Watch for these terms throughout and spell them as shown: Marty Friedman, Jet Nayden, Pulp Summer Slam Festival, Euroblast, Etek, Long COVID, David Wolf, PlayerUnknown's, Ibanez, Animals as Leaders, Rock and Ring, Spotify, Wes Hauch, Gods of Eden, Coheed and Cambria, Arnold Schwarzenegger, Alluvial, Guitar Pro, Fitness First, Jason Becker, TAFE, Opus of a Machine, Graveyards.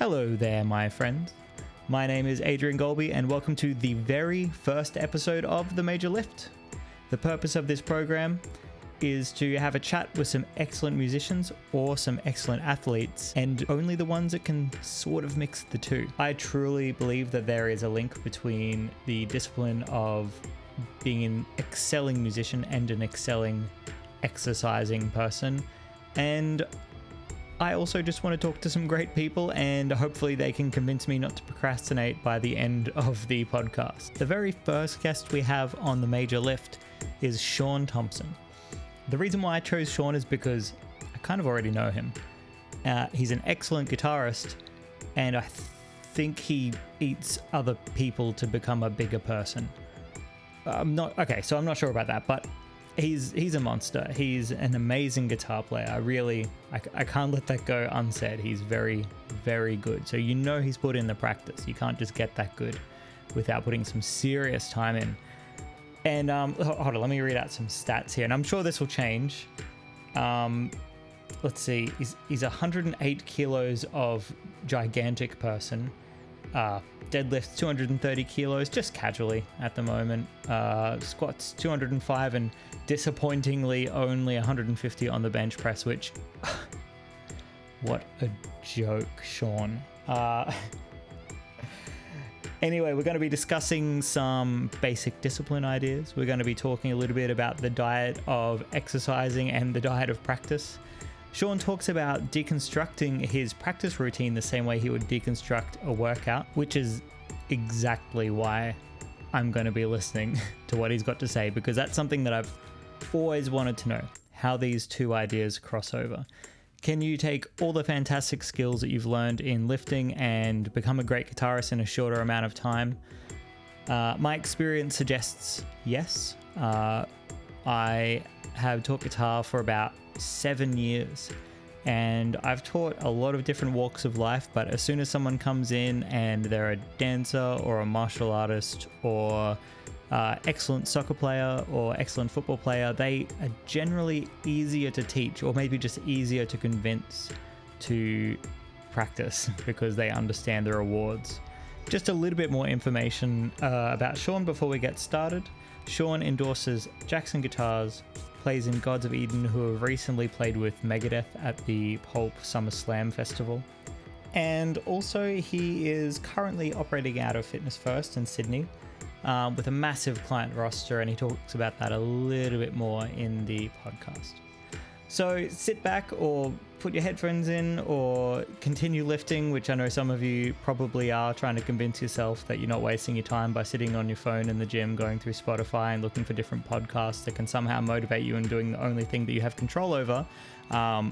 Hello there, my friends. My name is Adrian Golby, and welcome to the very first episode of The Major Lift. The purpose of this program is to have a chat with some excellent musicians or some excellent athletes, and only the ones that can sort of mix the two. I truly believe that there is a link between the discipline of being an excelling musician and an excelling exercising person, and I also just want to talk to some great people, and hopefully they can convince me not to procrastinate by the end of the podcast. The very first guest we have on The Major Lift is Sean Thomson. The reason why I chose Sean is because I kind of already know him. He's an excellent guitarist, and I think he eats other people to become a bigger person. I'm not sure about that, but He's a monster. He's an amazing guitar player. I can't let that go unsaid. He's very, very good. So you know he's put in the practice. You can't just get that good without putting some serious time in. And hold on, let me read out some stats here. And I'm sure this will change. Let's see. He's 108 kilos of gigantic person. Deadlifts 230 kilos, just casually at the moment. Squats 205, and disappointingly only 150 on the bench press, which what a joke, Sean. Anyway, we're going to be discussing some basic discipline ideas. We're going to be talking a little bit about the diet of exercising and the diet of practice. Sean talks about deconstructing his practice routine the same way he would deconstruct a workout, which is exactly why I'm going to be listening to what he's got to say, because that's something that I've always wanted to know, how these two ideas cross over. Can you take all the fantastic skills that you've learned in lifting and become a great guitarist in a shorter amount of time? My experience suggests yes. I have taught guitar for about 7 years, and I've taught a lot of different walks of life, but as soon as someone comes in and they're a dancer or a martial artist or excellent soccer player or excellent football player, they are generally easier to teach, or maybe just easier to convince to practice, because they understand the rewards. Just a little bit more information about Sean before we get started. Sean endorses Jackson Guitars, plays in Gods of Eden, who have recently played with Megadeth at the Pulp Summer Slam Festival. And also he is currently operating out of Fitness First in Sydney with a massive client roster, and he talks about that a little bit more in the podcast. So sit back or put your headphones in or continue lifting, which I know some of you probably are, trying to convince yourself that you're not wasting your time by sitting on your phone in the gym, going through Spotify and looking for different podcasts that can somehow motivate you in doing the only thing that you have control over,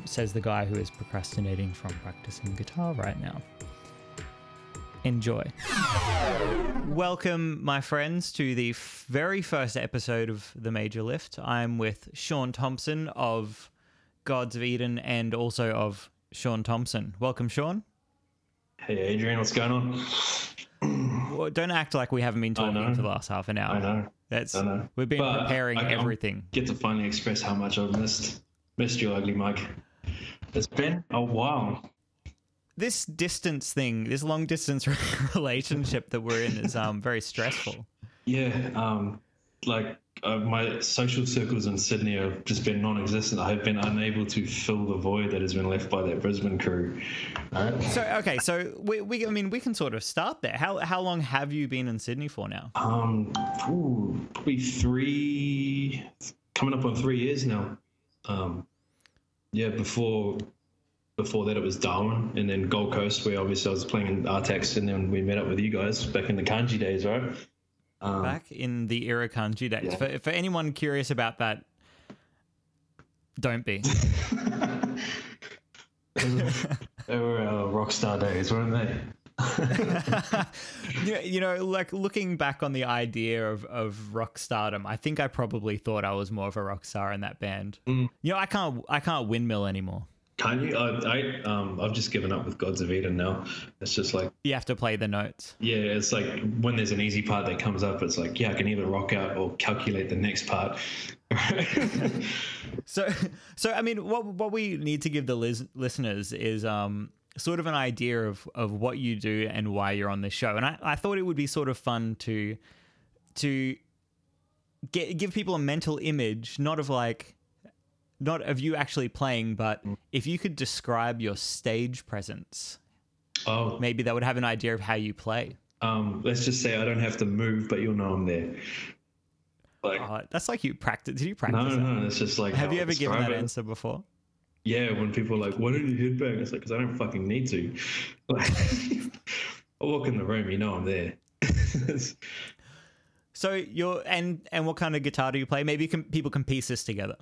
says the guy who is procrastinating from practicing guitar right now. Enjoy. Welcome, my friends, to the very first episode of The Major Lift. I'm with Sean Thomson of Gods of Eden and also of Sean Thomson. Welcome, Sean. Hey, Adrian, what's going on? Well, don't act like we haven't been talking for the last half an hour. I know. We've been preparing everything. Get to finally express how much I've missed your ugly mug. It's been a while. This distance thing, this long distance relationship that we're in is very stressful. Yeah, my social circles in Sydney have just been non-existent. I've been unable to fill the void that has been left by that Brisbane crew. All right. So we can sort of start there. How long have you been in Sydney for now? Probably coming up on 3 years now. Before that, it was Darwin, and then Gold Coast, where obviously I was playing in Artax, and then we met up with you guys back in the Kanji days, right? Back in the Irukandji days. Yeah. For anyone curious about that, don't be. They were our rock star days, weren't they? Like looking back on the idea of rock stardom, I think I probably thought I was more of a rock star in that band. Mm. I can't windmill anymore. Can you? I've just given up with Gods of Eden now. It's just like you have to play the notes. Yeah, it's like when there's an easy part that comes up, it's like, yeah, I can either rock out or calculate the next part. So I mean, what we need to give the listeners is sort of an idea of what you do and why you're on the show. And I thought it would be sort of fun to give people a mental image, not of you actually playing, but if you could describe your stage presence, maybe that would have an idea of how you play. Let's just say I don't have to move, but you'll know I'm there. That's like you practice. Did you practice? No. It's just like, have you ever given that answer before? Yeah, when people are like, why don't you headbang? It's like, because I don't fucking need to. Like, I walk in the room, you know I'm there. So and what kind of guitar do you play? Maybe people can piece this together.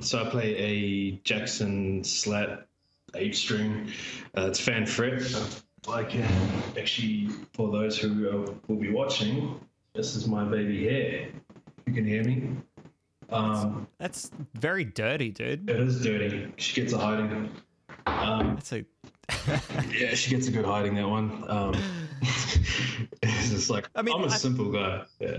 So I play a Jackson Slat 8-string. It's fan fret. I can actually, for those who will be watching, this is my baby hair. You can hear me. That's very dirty, dude. It is dirty. She gets a hiding. Yeah, she gets a good hiding, that one. It's just like, I'm a simple guy. Yeah.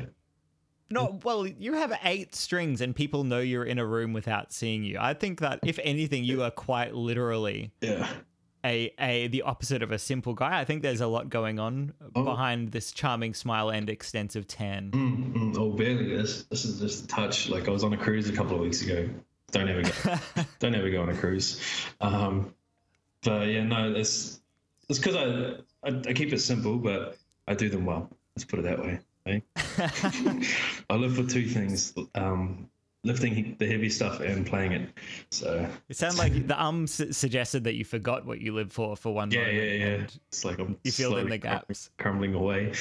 No, well, you have 8 strings and people know you're in a room without seeing you. I think that, if anything, you are quite literally the opposite of a simple guy. I think there's a lot going on behind this charming smile and extensive tan. Barely. This is just a touch. Like, I was on a cruise a couple of weeks ago. Don't ever go on a cruise. But yeah, no, it's because I keep it simple, but I do them well. Let's put it that way. Eh? I live for 2 things: lifting the heavy stuff and playing it. So it sounds like the suggested that you forgot what you live for one moment. Yeah. It's like you filled in the gaps, crumbling away.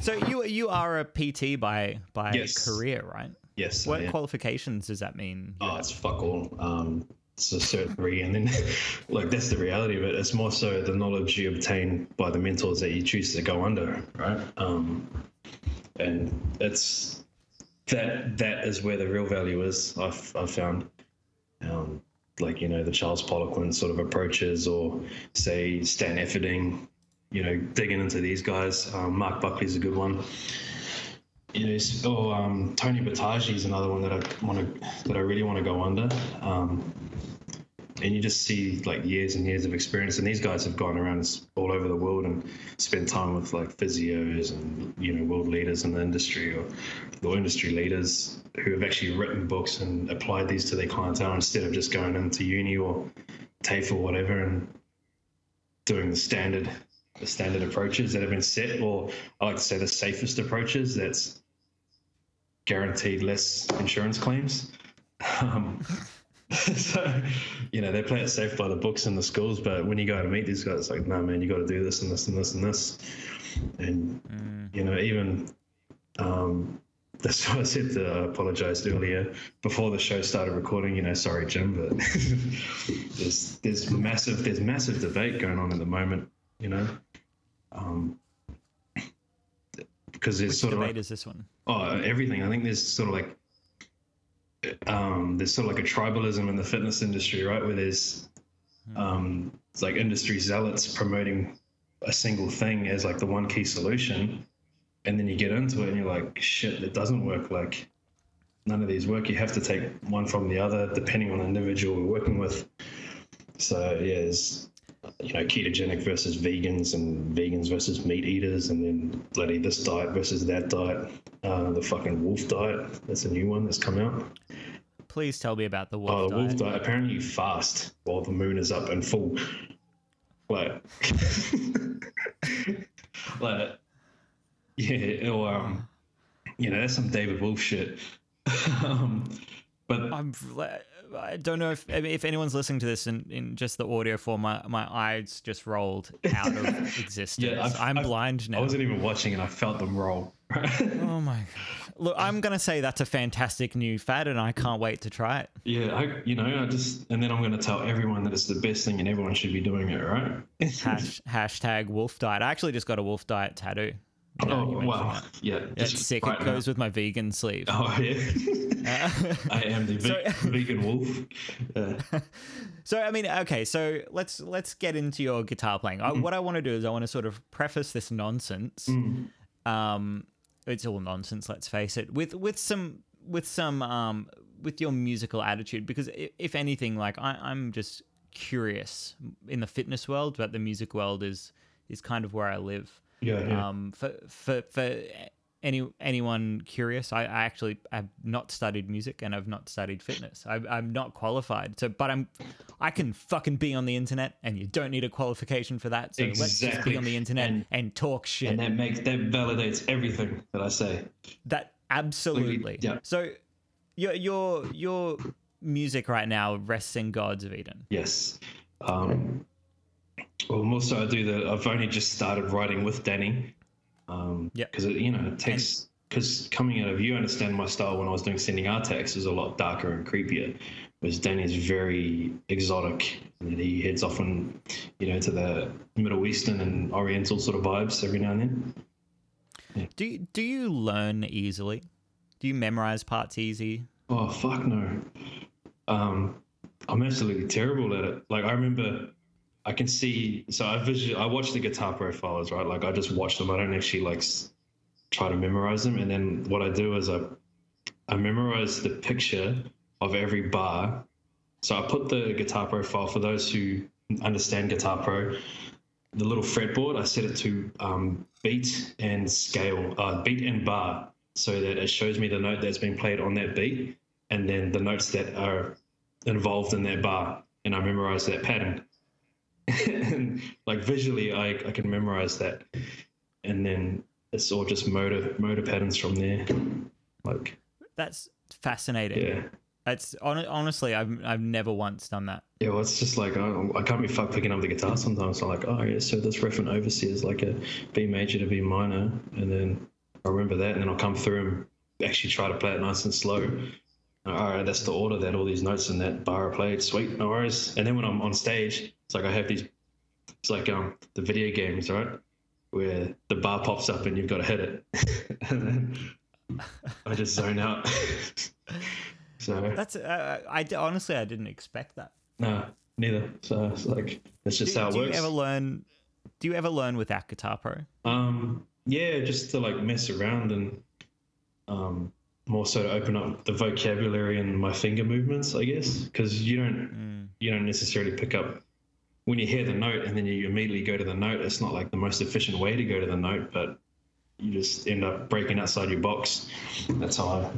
So you are a PT by career, right? Yes. What qualifications does that mean? It's fuck all. It's a surgery, and then like that's the reality of it. It's more so the knowledge you obtain by the mentors that you choose to go under, right? And it's that is where the real value is. I've found, the Charles Poliquin sort of approaches, or say Stan Efferding, digging into these guys. Mark Buckley's a good one. Tony Batagi is another one that I really want to go under. And you just see like years and years of experience, and these guys have gone around all over the world and spent time with like physios and world leaders in the industry or industry leaders who have actually written books and applied these to their clientele instead of just going into uni or TAFE or whatever and doing the standard approaches that have been set, or I like to say the safest approaches that's guaranteed less insurance claims. So, they play it safe by the books in the schools, but when you go to meet these guys, it's like, no, man, you got to do this and this and this and this. And, even that's what I said to apologize earlier before the show started recording, sorry, Jim, but there's massive debate going on at the moment. Because there's sort of like, is this one? Everything. I think there's sort of like a tribalism in the fitness industry, right? Where there's it's like industry zealots promoting a single thing as like the one key solution, and then you get into it and you're like, shit, it doesn't work. Like none of these work. You have to take one from the other depending on the individual we're working with. So yeah, there's ketogenic versus vegans, and vegans versus meat eaters, and then bloody this diet versus that diet, the fucking wolf diet. That's a new one that's come out. Please tell me about the wolf diet. The wolf diet. Apparently you fast while the moon is up and full. Like, that's some David Wolf shit. But I don't know if anyone's listening to this in just the audio form. My eyes just rolled out of existence. Yeah, I'm blind now. I wasn't even watching and I felt them roll. Oh my God. Look, I'm going to say that's a fantastic new fad and I can't wait to try it. Yeah, and then I'm going to tell everyone that it's the best thing and everyone should be doing it, right? Hashtag wolf diet. I actually just got a wolf diet tattoo. That's sick. It goes with my vegan sleeve. Oh yeah, I am the vegan wolf. So I mean, okay. So let's get into your guitar playing. What I want to do is I want to sort of preface this nonsense. It's all nonsense. Let's face it. With your musical attitude, because if anything, like I'm just curious in the fitness world, but the music world is kind of where I live. Yeah. For anyone curious, I actually have not studied music and I've not studied fitness. I'm not qualified. So, but I can fucking be on the internet, and you don't need a qualification for that. So exactly. Let's just be on the internet and talk shit. And that validates everything that I say. That absolutely. Yeah. So your music right now rests in Gods of Eden. Yes. Well, more so I do that. I've only just started writing with Danny. Because it takes, because coming out of You Understand My Style when I was doing Sending Artax is a lot darker and creepier, whereas Danny's very exotic and he heads off on, to the Middle Eastern and Oriental sort of vibes every now and then. Yeah. Do you learn easily? Do you memorize parts easy? Oh, fuck no. I'm absolutely terrible at it. Like I remember... I can see, so I watch the guitar profiles, right? Like I just watch them. I don't actually try to memorize them. And then what I do is I memorize the picture of every bar. So I put the guitar profile, for those who understand Guitar Pro, the little fretboard, I set it to beat and scale, beat and bar, so that it shows me the note that's been played on that beat and then the notes that are involved in that bar. And I memorize that pattern. And visually I can memorize that, and then it's all just motor patterns from there. That's fascinating. Yeah, that's honestly I've never once done that. Yeah, well, it's just I can't be fucked picking up the guitar sometimes. So I'm so this riff in Overseer is like a B major to B minor, and then I remember that, and then I'll come through and actually try to play it nice and slow. All right, that's the order that all these notes in that bar are played. Sweet, no worries. And then when I'm on stage, I have these, the video games, right? Where the bar pops up and you've got to hit it. And then I just zone out. So that's, honestly, I didn't expect that. No, neither. So that's just how it works. Do you ever learn without Guitar Pro? Yeah, just to mess around and, more so to open up the vocabulary and my finger movements, I guess, because you don't necessarily pick up when you hear the note and then you immediately go to the note. It's not the most efficient way to go to the note, but you just end up breaking outside your box. That's how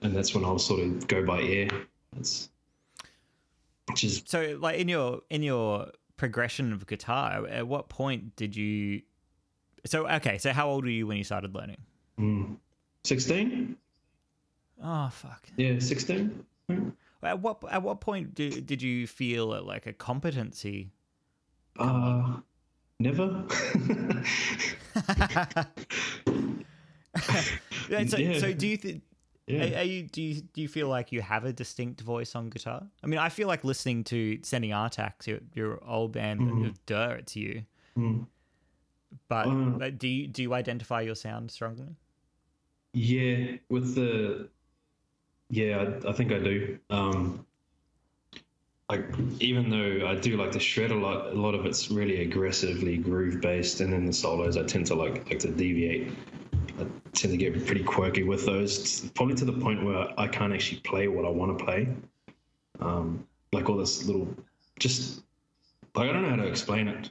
and that's when I'll sort of go by ear. So in your progression of guitar, at what point did you? So how old were you when you started learning? 16. Oh fuck! Yeah, 16. At what point did you feel a competency? Never. So do you think? Yeah. Do you feel like you have a distinct voice on guitar? I mean, I feel like listening to Sending Artax, your old band, your Dirt, it's you. Mm. But do you identify your sound strongly? Yeah, I think I do. Even though I do like to shred a lot of it's really aggressively groove-based, and then the solos I tend to like to deviate. I tend to get pretty quirky with those, probably to the point where I can't actually play what I want to play. All this little, just I don't know how to explain it.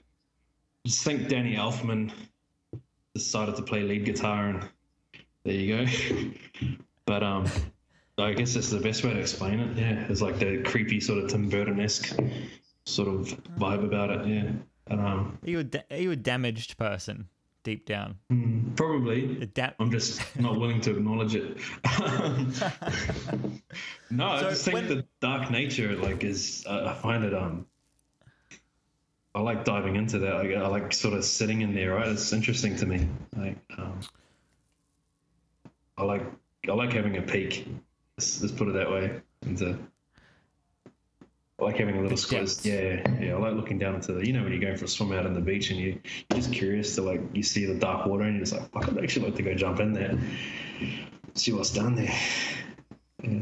Just think Danny Elfman decided to play lead guitar, and there you go. But I guess that's the best way to explain it. Yeah, it's the creepy sort of Tim Burton-esque sort of vibe about it. Yeah. And, are you a damaged person deep down? Probably. I'm just not willing to acknowledge it. No, so I just think the dark nature is. I find it. I like diving into that. I like sort of sitting in there. Right, it's interesting to me. I like having a peek. Let's put it that way. I like having a little squeeze. Yeah. I like looking down into the, when you're going for a swim out on the beach and you're just curious to you see the dark water and you're just fuck, I'd actually like to go jump in there, see what's down there. Yeah.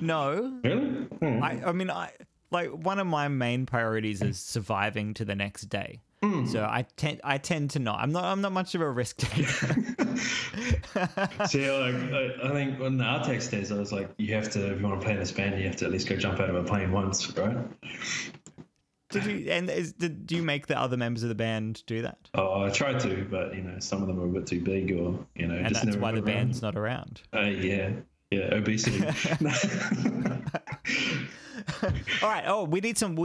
No. Really? Hmm. I mean, one of my main priorities is surviving to the next day. So I tend to not. I'm not much of a risk taker. See, I think on the Artax days, I was like, you have to, if you want to play in this band, you have to at least go jump out of a plane once, right? Do you make the other members of the band do that? Oh, I tried to, but some of them were a bit too big, or and just that's why the band's not around. Yeah, obesity. All right. Oh, we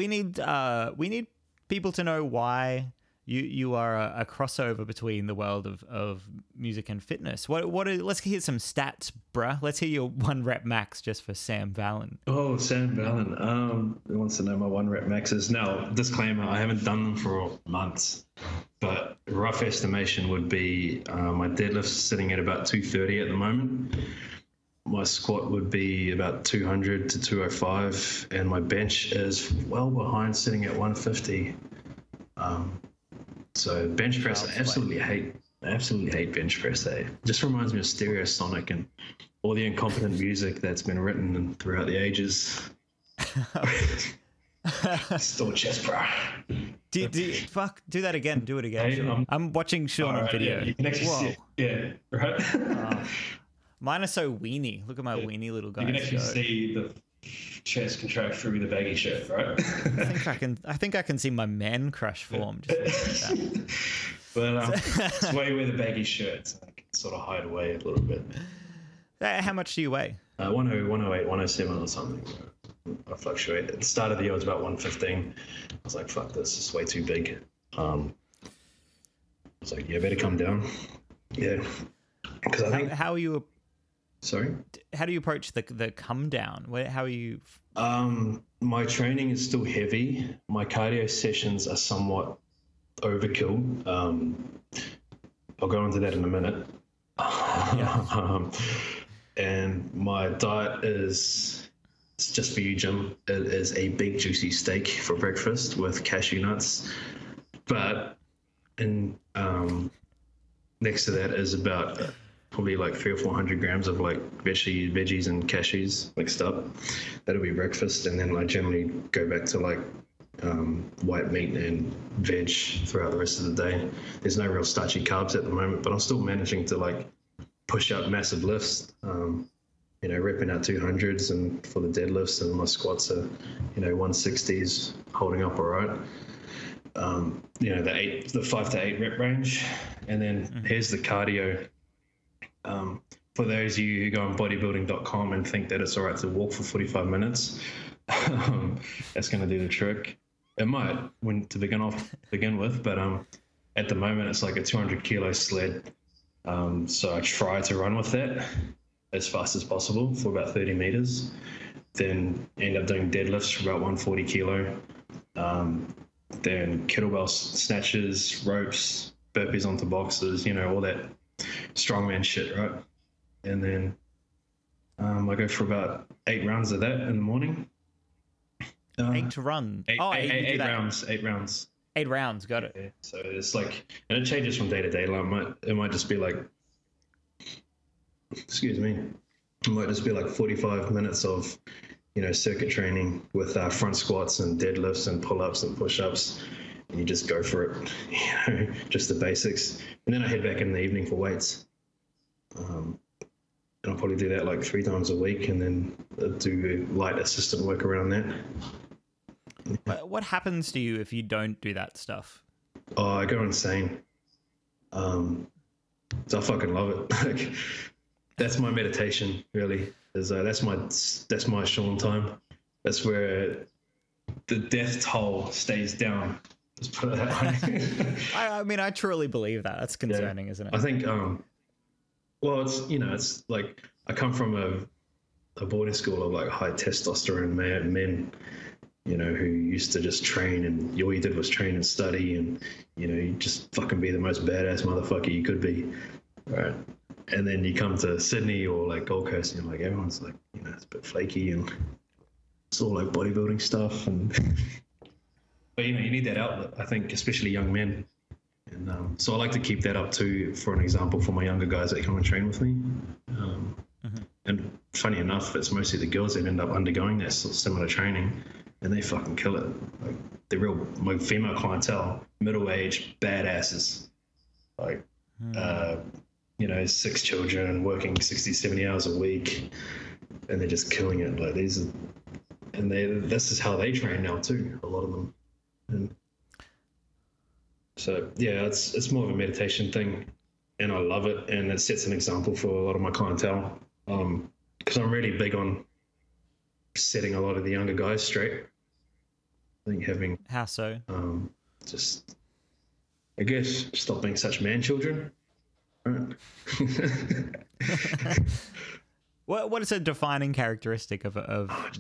need people to know why you are a crossover between the world of music and fitness. Let's hear some stats, bruh. Let's hear your one rep max just for Sam Ballin. Oh, Sam Ballin. Who wants to know my one rep maxes? Now, disclaimer, I haven't done them for months, but rough estimation would be my deadlift's sitting at about 230 at the moment. My squat would be about 200 to 205, and my bench is well behind, sitting at 150. So bench press, I absolutely hate bench press. Just reminds me of Stereo Sonic and all the incompetent music that's been written throughout the ages. Still chest, bro. Do that again. Do it again. Hey, I'm watching Sean on video. Yeah, you can actually see it. Yeah, right. Mine are so weenie. Look at my weenie little guy. You can actually see the chest contract through the baggy shirt, right? I think I can see my man crush form. Just like that. But it's why you wear the baggy shirt, so I can sort of hide away a little bit. How much do you weigh? 108, 107 or something. I fluctuate. At the start of the year, it was about 115. I was like, fuck this, it's way too big. I was like, yeah, better come down. Yeah. Because I think how are you? Sorry? How do you approach the come down? How are you? My training is still heavy. My cardio sessions are somewhat overkill. I'll go into that in a minute. Yeah. And my diet is, it's just for you, Jim. It is a big juicy steak for breakfast with cashew nuts. But in next to that is about probably like 300 or 400 grams of like veggies and cashews mixed up. That'll be breakfast, and then I generally go back to like white meat and veg throughout the rest of the day. There's no real starchy carbs at the moment, but I'm still managing to like push up massive lifts. Repping out 200s and for the deadlifts, and my squats are 160s, holding up all right. The 5 to 8 rep range, and then here's the cardio. For those of you who go on bodybuilding.com and think that it's all right to walk for 45 minutes, that's going to do the trick. It might begin with, but at the moment it's like a 200-kilo sled. So I try to run with that as fast as possible for about 30 meters, then end up doing deadlifts for about 140 kilo, then kettlebell snatches, ropes, burpees onto boxes, all that strongman shit, right? And then I go for about 8 rounds of that in the morning. 8 rounds. 8 rounds, got it. Yeah, so it's like, and it changes from day to day. Like it might just be like, excuse me, it might just be like 45 minutes of circuit training with front squats and deadlifts and pull-ups and push-ups, and you just go for it, just the basics. And then I head back in the evening for weights. And I'll probably do that like 3 times a week, and then I'll do light assistant work around that. What happens to you if you don't do that stuff? Oh, I go insane. So I fucking love it. Like, that's my meditation, really. That's my Sean time. That's where the death toll stays down. Let's put it that way. I mean, I truly believe that. That's concerning, isn't it? I think, it's it's like I come from a boarding school of like high testosterone men, who used to just train, and all you did was train and study, and you just fucking be the most badass motherfucker you could be, right? And then you come to Sydney or like Gold Coast, and like everyone's like, it's a bit flaky, and it's all like bodybuilding stuff. And but you need that outlet, I think, especially young men. And so I like to keep that up too, for an example, for my younger guys that come and train with me. And funny enough, it's mostly the girls that end up undergoing that sort of similar training, and they fucking kill it. Like my female clientele, middle-aged badasses, like. you know, 6 children, working 60, 70 hours a week, and they're just killing it. Like these are, and they, this is how they train now too, a lot of them. And so yeah, it's more of a meditation thing, and I love it, and it sets an example for a lot of my clientele, because I'm really big on setting a lot of the younger guys straight. I think having how so just I guess stop being such man children. Right. What is a defining characteristic of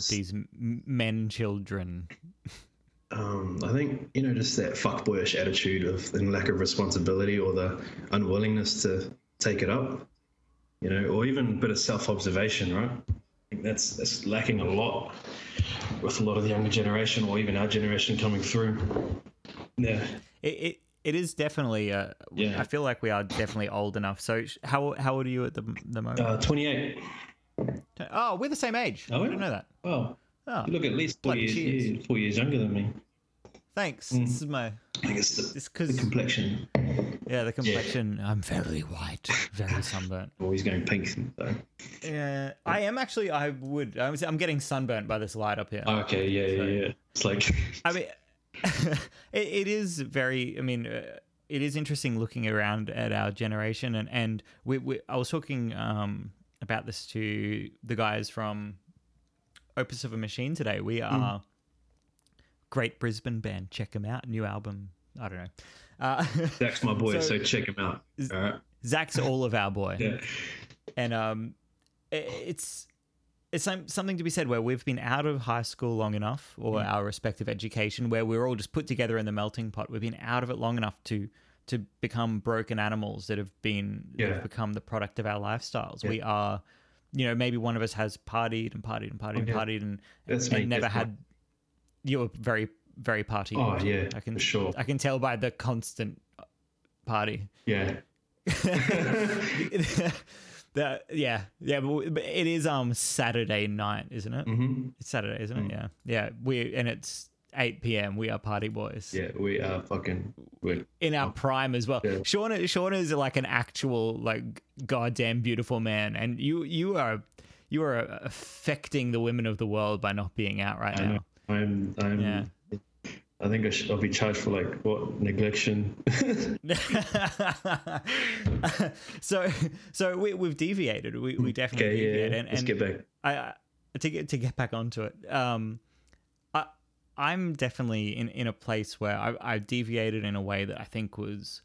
these men children? I think, you know, just that fuckboyish attitude of and lack of responsibility, or the unwillingness to take it up, you know, or even a bit of self-observation, right? I think that's lacking a lot with a lot of the younger generation, or even our generation coming through. Yeah. It is definitely, I feel like we are definitely old enough. So how old are you at the moment? 28. Oh, we're the same age. Oh, I didn't know that. Well. Oh, you look at least 4 years younger than me. Thanks. Mm. This is my... I guess the complexion. Yeah, the complexion. Yeah. I'm very white, very sunburnt. Always going pink, though. Yeah, I am actually... I'm getting sunburnt by this light up here. Oh, okay, yeah. It's like... I mean, it is very... I mean, it is interesting looking around at our generation. And I was talking about this to the guys from... Opus of a Machine today. We are great Brisbane band. Check them out. New album. I don't know. Zach's my boy, so check him out. All right. Zach's all of our boy. Yeah. And it's something to be said where we've been out of high school long enough, or our respective education, where we're all just put together in the melting pot. We've been out of it long enough to become broken animals that have been that have become the product of our lifestyles. Yeah. We are... You know, maybe one of us has partied and never had. You're very, very party. Oh yeah, I can for sure. I can tell by the constant party. Yeah. But it is Saturday night, isn't it? Mm-hmm. It's Saturday, isn't it? Yeah. And it's 8 p.m. We are party boys. Yeah, we are fucking. We're in our prime as well. Yeah. Sean is like an actual goddamn beautiful man, and you are affecting the women of the world by not being out right now. I'm. Yeah. I think I'll be charged for neglection. So we've deviated. We definitely deviated. Yeah. Let's get back. To get back onto it. I'm definitely in a place where I deviated in a way that I think was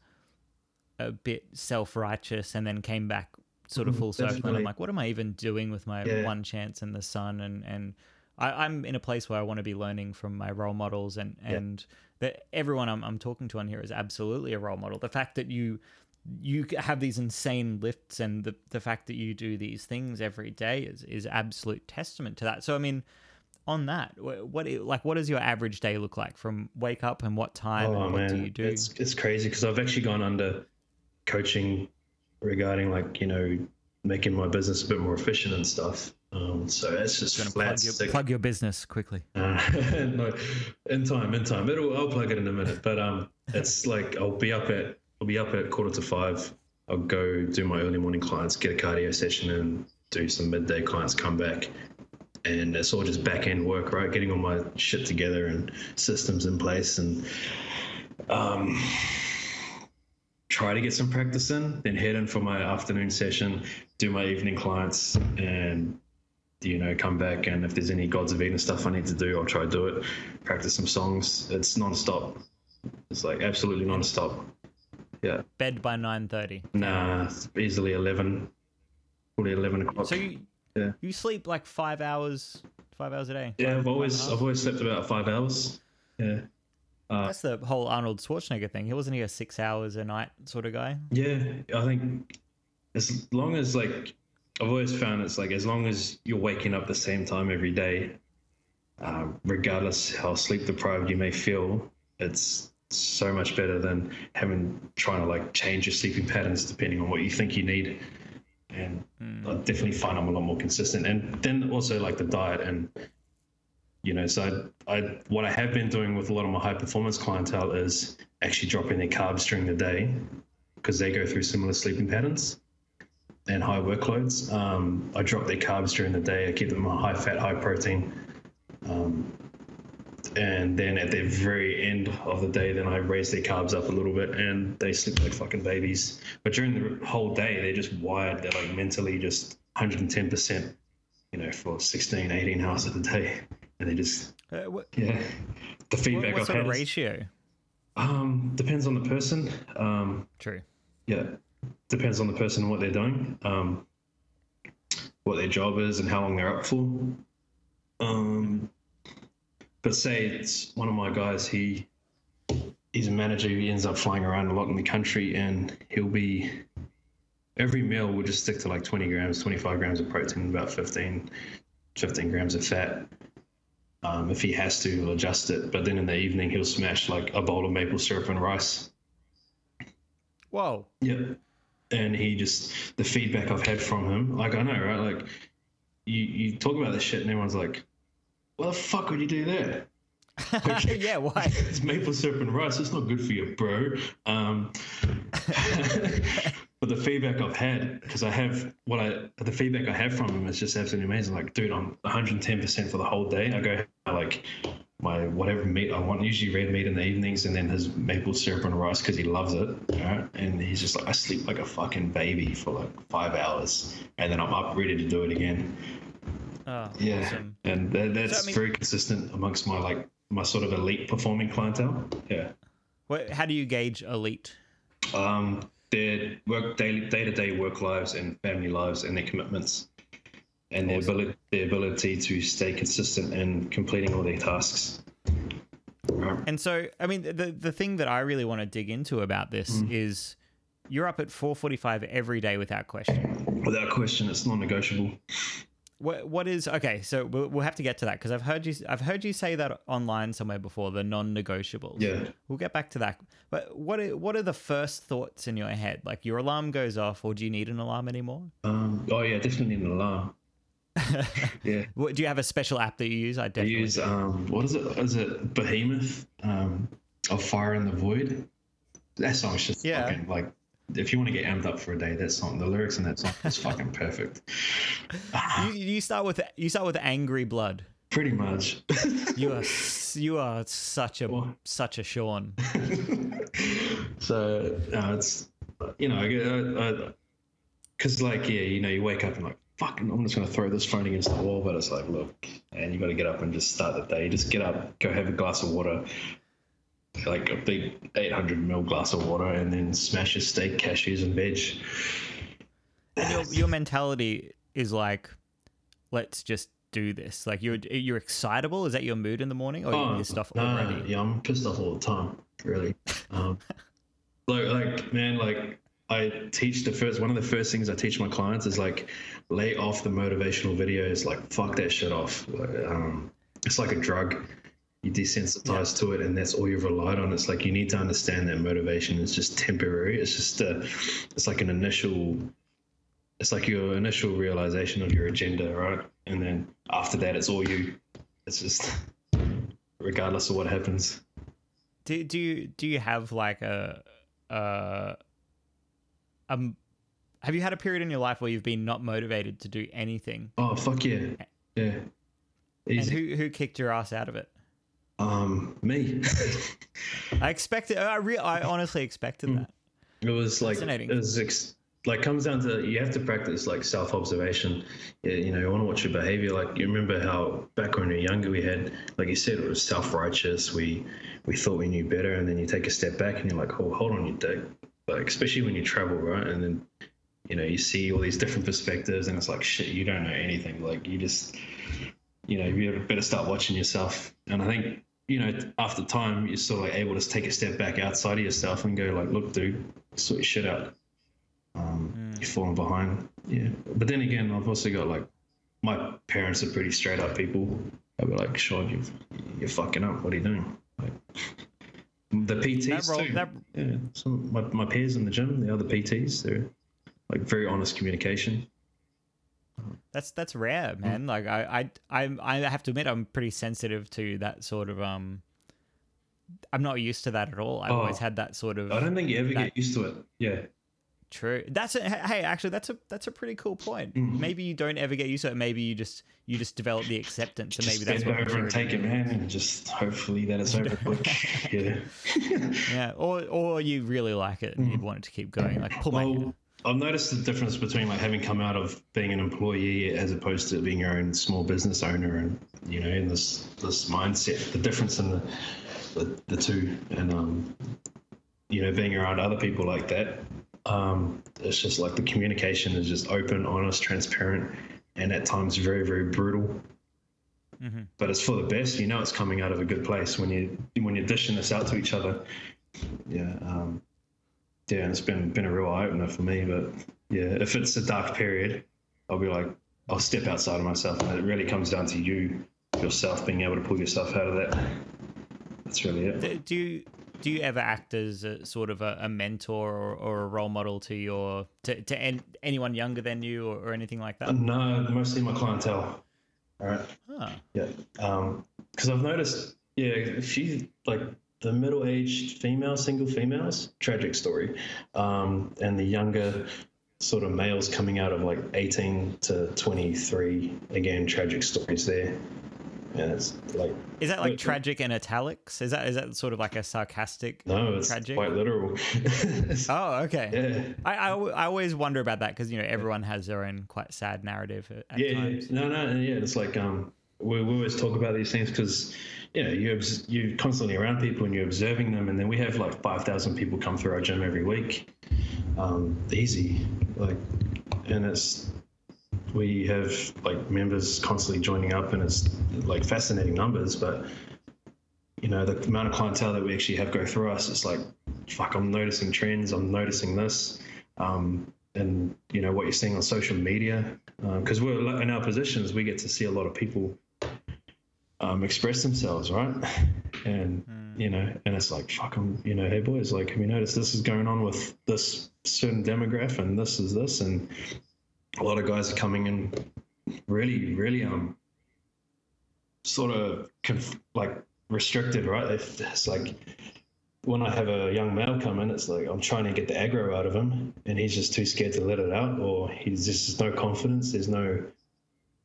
a bit self-righteous, and then came back sort of full circle. And I'm like, what am I even doing with my one chance in the sun? And I'm in a place where I want to be learning from my role models, and that everyone I'm talking to on here is absolutely a role model. The fact that you have these insane lifts, and the fact that you do these things every day is absolute testament to that. So, I mean... On that, what does your average day look like from wake up, and what time and what do you do? It's crazy, because I've actually gone under coaching regarding making my business a bit more efficient and stuff. So it's just flat. Plug your business quickly. No, in time. I'll plug it in a minute. But it's like I'll be up at 4:45. I'll go do my early morning clients, get a cardio session, and do some midday clients. Come back. And it's all just back-end work, right? Getting all my shit together and systems in place, and try to get some practice in, then head in for my afternoon session, do my evening clients, and, come back. And if there's any Gods of Eden stuff I need to do, I'll try to do it, practice some songs. It's non-stop. It's absolutely non-stop. Yeah. Bed by 9:30. Nah, easily 11, probably 11 o'clock. So you sleep 5 hours a day. Yeah, I've always slept about 5 hours. Yeah, that's the whole Arnold Schwarzenegger thing. Wasn't he a 6 hours a night sort of guy? Yeah, I think as long as I've always found it's as long as you're waking up the same time every day, regardless how sleep deprived you may feel, it's so much better than trying to change your sleeping patterns depending on what you think you need. And I definitely find I'm a lot more consistent. And then also the diet and, so what I have been doing with a lot of my high performance clientele is actually dropping their carbs during the day, because they go through similar sleeping patterns. and high workloads. I drop their carbs during the day. I keep them high fat, high protein. And then at the very end of the day, then I raise their carbs up a little bit and they sleep like fucking babies. But during the whole day, they're just wired. They're like mentally just 110%, you know, for 16, 18 hours of the day. And they just, the feedback I've had. What sort of ratio? Depends on the person. True. Yeah. Depends on the person and what they're doing, what their job is and how long they're up for. But say it's one of my guys, he's a manager, he ends up flying around a lot in the country, and he'll be, every meal will just stick to like 20 grams, 25 grams of protein, about 15 grams of fat. If he has to, he'll adjust it. But then in the evening, he'll smash like a bowl of maple syrup and rice. Whoa. Yep. And the feedback I've had from him, like, I know, right? Like, you talk about this shit and everyone's like, why the fuck would you do that? Like, yeah, why? It's maple syrup and rice. It's not good for you, bro. But the feedback I've had, because the feedback I have from him is just absolutely amazing. Like, dude, I'm 110% for the whole day. I go, like, my whatever meat I want, usually red meat in the evenings, and then his maple syrup and rice because he loves it, right? And he's just like, I sleep like a fucking baby for like 5 hours, and then I'm up ready to do it again. Oh, yeah, awesome. And that's very consistent amongst my my sort of elite performing clientele. Yeah. How do you gauge elite? Their work, day-to-day work lives and family lives, and their commitments, and their ability to stay consistent in completing all their tasks. And so, I mean, the thing that I really want to dig into about this is you're up at 4:45 every day without question. Without question, it's non-negotiable. What is okay? So we'll have to get to that because I've heard you say that online somewhere before, the non-negotiables. Yeah, we'll get back to that. But what are the first thoughts in your head? Like your alarm goes off, or do you need an alarm anymore? Oh yeah, definitely an alarm. Yeah. Do you have a special app that you use? I use what is it? Is it Behemoth of Fire in the Void? That song's just fucking like. If you want to get amped up for a day, that song, the lyrics in that song is fucking perfect. You start with Angry Blood. Pretty much. You are such a Sean. So it's, you know, because you know, you wake up and like, fucking, I'm just going to throw this phone against the wall, but it's like, look, and you got to get up and just start the day. Just get up, go have a glass of water. Like a big 800ml glass of water, and then smash a steak, cashews, and veg. And your mentality is like, let's just do this. Like you're excitable. Is that your mood in the morning, or you're pissed off already? Yeah, I'm pissed off all the time. Really. I teach one of the first things I teach my clients is like, lay off the motivational videos. Like fuck that shit off. Like, it's like a drug. You desensitize to it, and that's all you've relied on. It's like you need to understand that motivation is just temporary. It's just it's like your initial realization of your agenda, right? And then after that, it's all you. It's just regardless of what happens. Do you have like have you had a period in your life where you've been not motivated to do anything? Oh fuck yeah. Easy. And who kicked your ass out of it? Me. I honestly expected that. It was like, comes down to, you have to practice like self-observation. You know, you want to watch your behavior. Like you remember how back when we were younger, we had, like you said, it was self-righteous. We thought we knew better. And then you take a step back and you're like, oh, hold on, you dick. Like, especially when you travel, right? And then, you know, you see all these different perspectives and it's like, shit, you don't know anything. Like you just, you know, you better start watching yourself. And I think, you know, after time, you're sort of like able to take a step back outside of yourself and go like, look, dude, sort your shit out. You're falling behind. Yeah. But then again, I've also got like, my parents are pretty straight up people. They'll be like, Sean, you're fucking up. What are you doing? Like, the PTs too. Yeah. Some my peers in the gym, the other PTs, they're like very honest communication. That's rare, man. Like I have to admit, I'm pretty sensitive to that sort of. I'm not used to that at all. I've always had that sort of. I don't think you ever get used to it. Yeah. True. That's a pretty cool point. Mm-hmm. Maybe you don't ever get used to it. Maybe you just develop the acceptance, and maybe that's what over and take it, man, and just hopefully that it's over quick. Yeah. Yeah. Or you really like it and you'd want it to keep going. Like I've noticed the difference between like having come out of being an employee as opposed to being your own small business owner, and you know, in this mindset, the difference in the two, and you know, being around other people like that, it's just like the communication is just open, honest, transparent, and at times very, very brutal. Mm-hmm. But it's for the best. You know, it's coming out of a good place when you're dishing this out to each other. Yeah. Yeah, and it's been a real eye-opener for me. But, yeah, if it's a dark period, I'll be like, I'll step outside of myself. And it really comes down to you, yourself, being able to pull yourself out of that. That's really it. Do you ever act as a sort of a mentor or a role model to anyone younger than you or anything like that? No, mostly my clientele. All right. Huh. Yeah. Because I've noticed, yeah, she's like, the middle-aged female, single females, tragic story. And the younger sort of males coming out of like 18 to 23, again, tragic stories there. And it's like... Is that like tragic in italics? Is that sort of like a sarcastic No, it's tragic? Quite literal. Oh, okay. Yeah. I always wonder about that because, you know, everyone has their own quite sad narrative at times. Yeah. No, yeah. It's like... We always talk about these things because, you know, you're constantly around people and you're observing them, and then we have like 5,000 people come through our gym every week, easy, like, and we have like members constantly joining up, and it's like fascinating numbers, but you know, the amount of clientele that we actually have go through us, it's like, fuck, I'm noticing trends, I'm noticing this, and you know what you're seeing on social media, because we're in our positions, we get to see a lot of people express themselves, right? And you know, and it's like, fuck them, you know, hey boys, like, have you noticed this is going on with this certain demographic, and this is this, and a lot of guys are coming in really, really sort of like restricted, right? It's like when I have a young male come in, it's like I'm trying to get the aggro out of him, and he's just too scared to let it out, or he's just no confidence.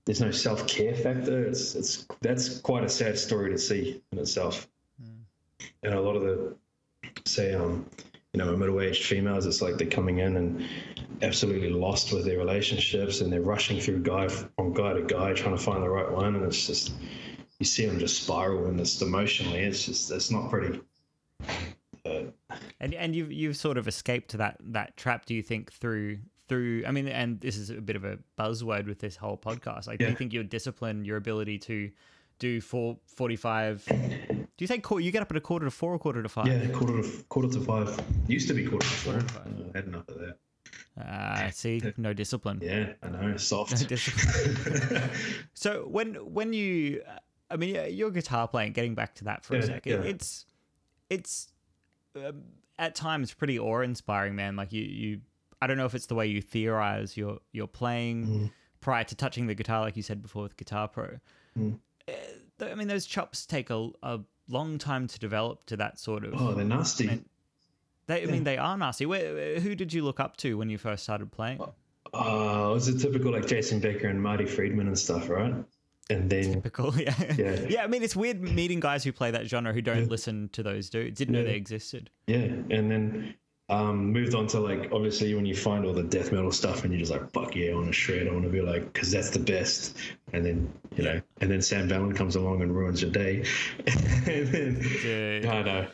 There's no self-care factor. That's quite a sad story to see in itself. Mm. And a lot of the, say, you know, middle-aged females, it's like they're coming in and absolutely lost with their relationships, and they're rushing through guy to guy trying to find the right one, and it's just, you see them just spiral, and it's emotionally, it's not pretty. And you've sort of escaped that trap, do you think, through I mean, and this is a bit of a buzzword with this whole podcast, like, do you think your discipline, your ability to do 4:45, do you say you get up at 3:45 or 4:45? Yeah, quarter to five. Used to be 4:45. I had enough of that. See, no discipline. Yeah, I know, soft. No discipline. So when you, I mean, your guitar playing, getting back to that for a second, it's at times pretty awe-inspiring, man. Like you I don't know if it's the way you theorize your playing prior to touching the guitar, like you said before with Guitar Pro. Mm. I mean, those chops take a long time to develop to that sort of... Oh, they're nasty. They are nasty. Who did you look up to when you first started playing? It was a typical like Jason Becker and Marty Friedman and stuff, right? And then typical, yeah. I mean, it's weird meeting guys who play that genre who don't listen to those dudes. Didn't know they existed. Yeah, and then moved on to, like, obviously when you find all the death metal stuff and you're just like, fuck yeah, I want to shred, I want to be like, because that's the best. And then you know, and then Sam Ballin comes along and ruins your day. And then, dude, I know.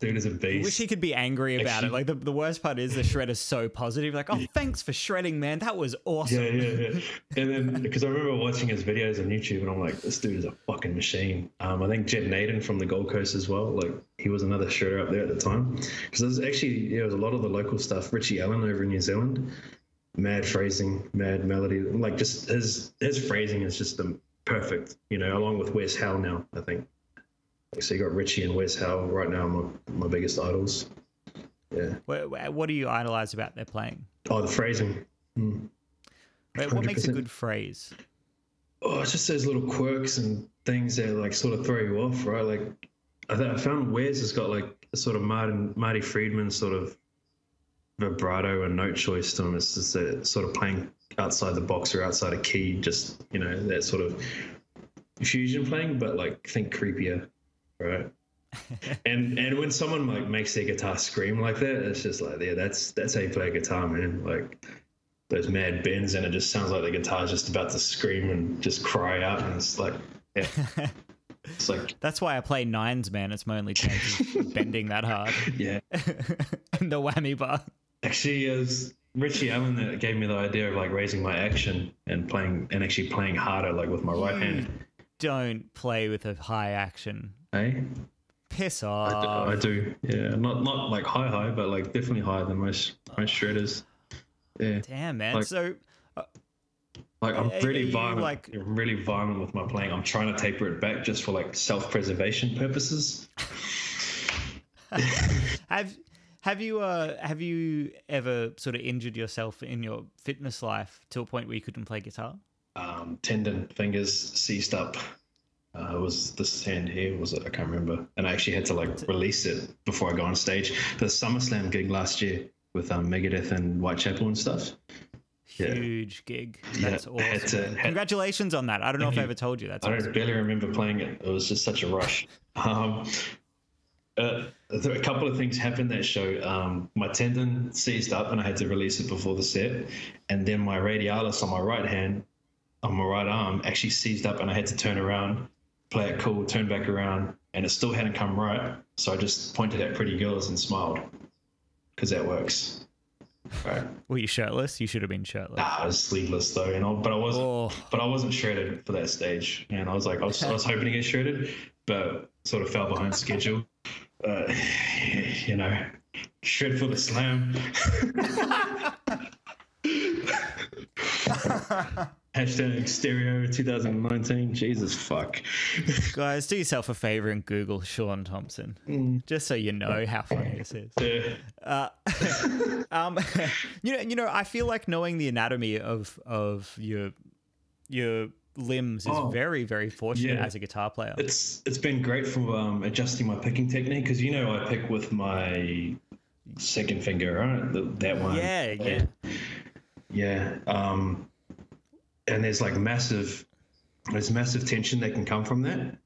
Dude is a beast. I wish he could be angry about it. Like, the worst part is the shredder's so positive. Like, oh, thanks for shredding, man. That was awesome. Yeah. And then, because I remember watching his videos on YouTube, and I'm like, this dude is a fucking machine. I think Jet Nayden from the Gold Coast as well. Like, he was another shredder up there at the time. Because there's actually, there was a lot of the local stuff. Richie Allan over in New Zealand. Mad phrasing, mad melody. Like, just his phrasing is just perfect, you know, along with Wes Hauch now, I think. So you got Richie and Wes Hauch right now, my biggest idols. Yeah. What do you idolize about their playing? Oh, the phrasing. Mm. What makes a good phrase? Oh, it's just those little quirks and things that like sort of throw you off, right? Like I found Wes has got like a sort of Marty Friedman sort of vibrato and note choice to them. It's just sort of playing outside the box or outside a key, just, you know, that sort of fusion playing, but like think creepier, right? and when someone like makes their guitar scream like that, it's just like, yeah, that's how you play guitar, man. Like those mad bends, and it just sounds like the guitar's just about to scream and just cry out, and it's like, yeah. It's like, that's why I play nines, man. It's my only chance of bending that hard. Yeah. And the whammy bar. Actually, it was Richie Allan that gave me the idea of like raising my action and playing harder, like with my right hand. Don't play with a high action. Eh? Piss off. I do. Yeah. Not like high, but like definitely higher than most shredders. Yeah. Damn, man. Like, so. Like I'm really violent. I'm really violent with my playing. I'm trying to taper it back just for like self-preservation purposes. Have you ever sort of injured yourself in your fitness life to a point where you couldn't play guitar? Tendon fingers seized up. It was this hand here, was it? I can't remember. And I actually had to like release it before I go on stage. The Summer Slam gig last year with Megadeth and Whitechapel and stuff. Huge gig. That's awesome. Congratulations on that. I don't know if I ever told you that. I barely remember playing it. It was just such a rush. A couple of things happened that show. My tendon seized up and I had to release it before the set. And then my radialis on my right hand, on my right arm, actually seized up and I had to turn around, play it cool, turn back around, and it still hadn't come right. So I just pointed at pretty girls and smiled because that works. Right. Were you shirtless? You should have been shirtless. Nah, I was sleeveless though, you know. But I wasn't shredded for that stage, and I was like, I was hoping to get shredded, but sort of fell behind schedule. You know, shred for the slam. #Stereo 2019. Jesus fuck. Guys, do yourself a favor and Google Sean Thomson, just so you know how funny this is. Yeah. You know, I feel like knowing the anatomy of your limbs is very, very fortunate as a guitar player. It's been great for adjusting my picking technique, because you know I pick with my second finger, right? That one. Yeah. And there's like massive tension that can come from that.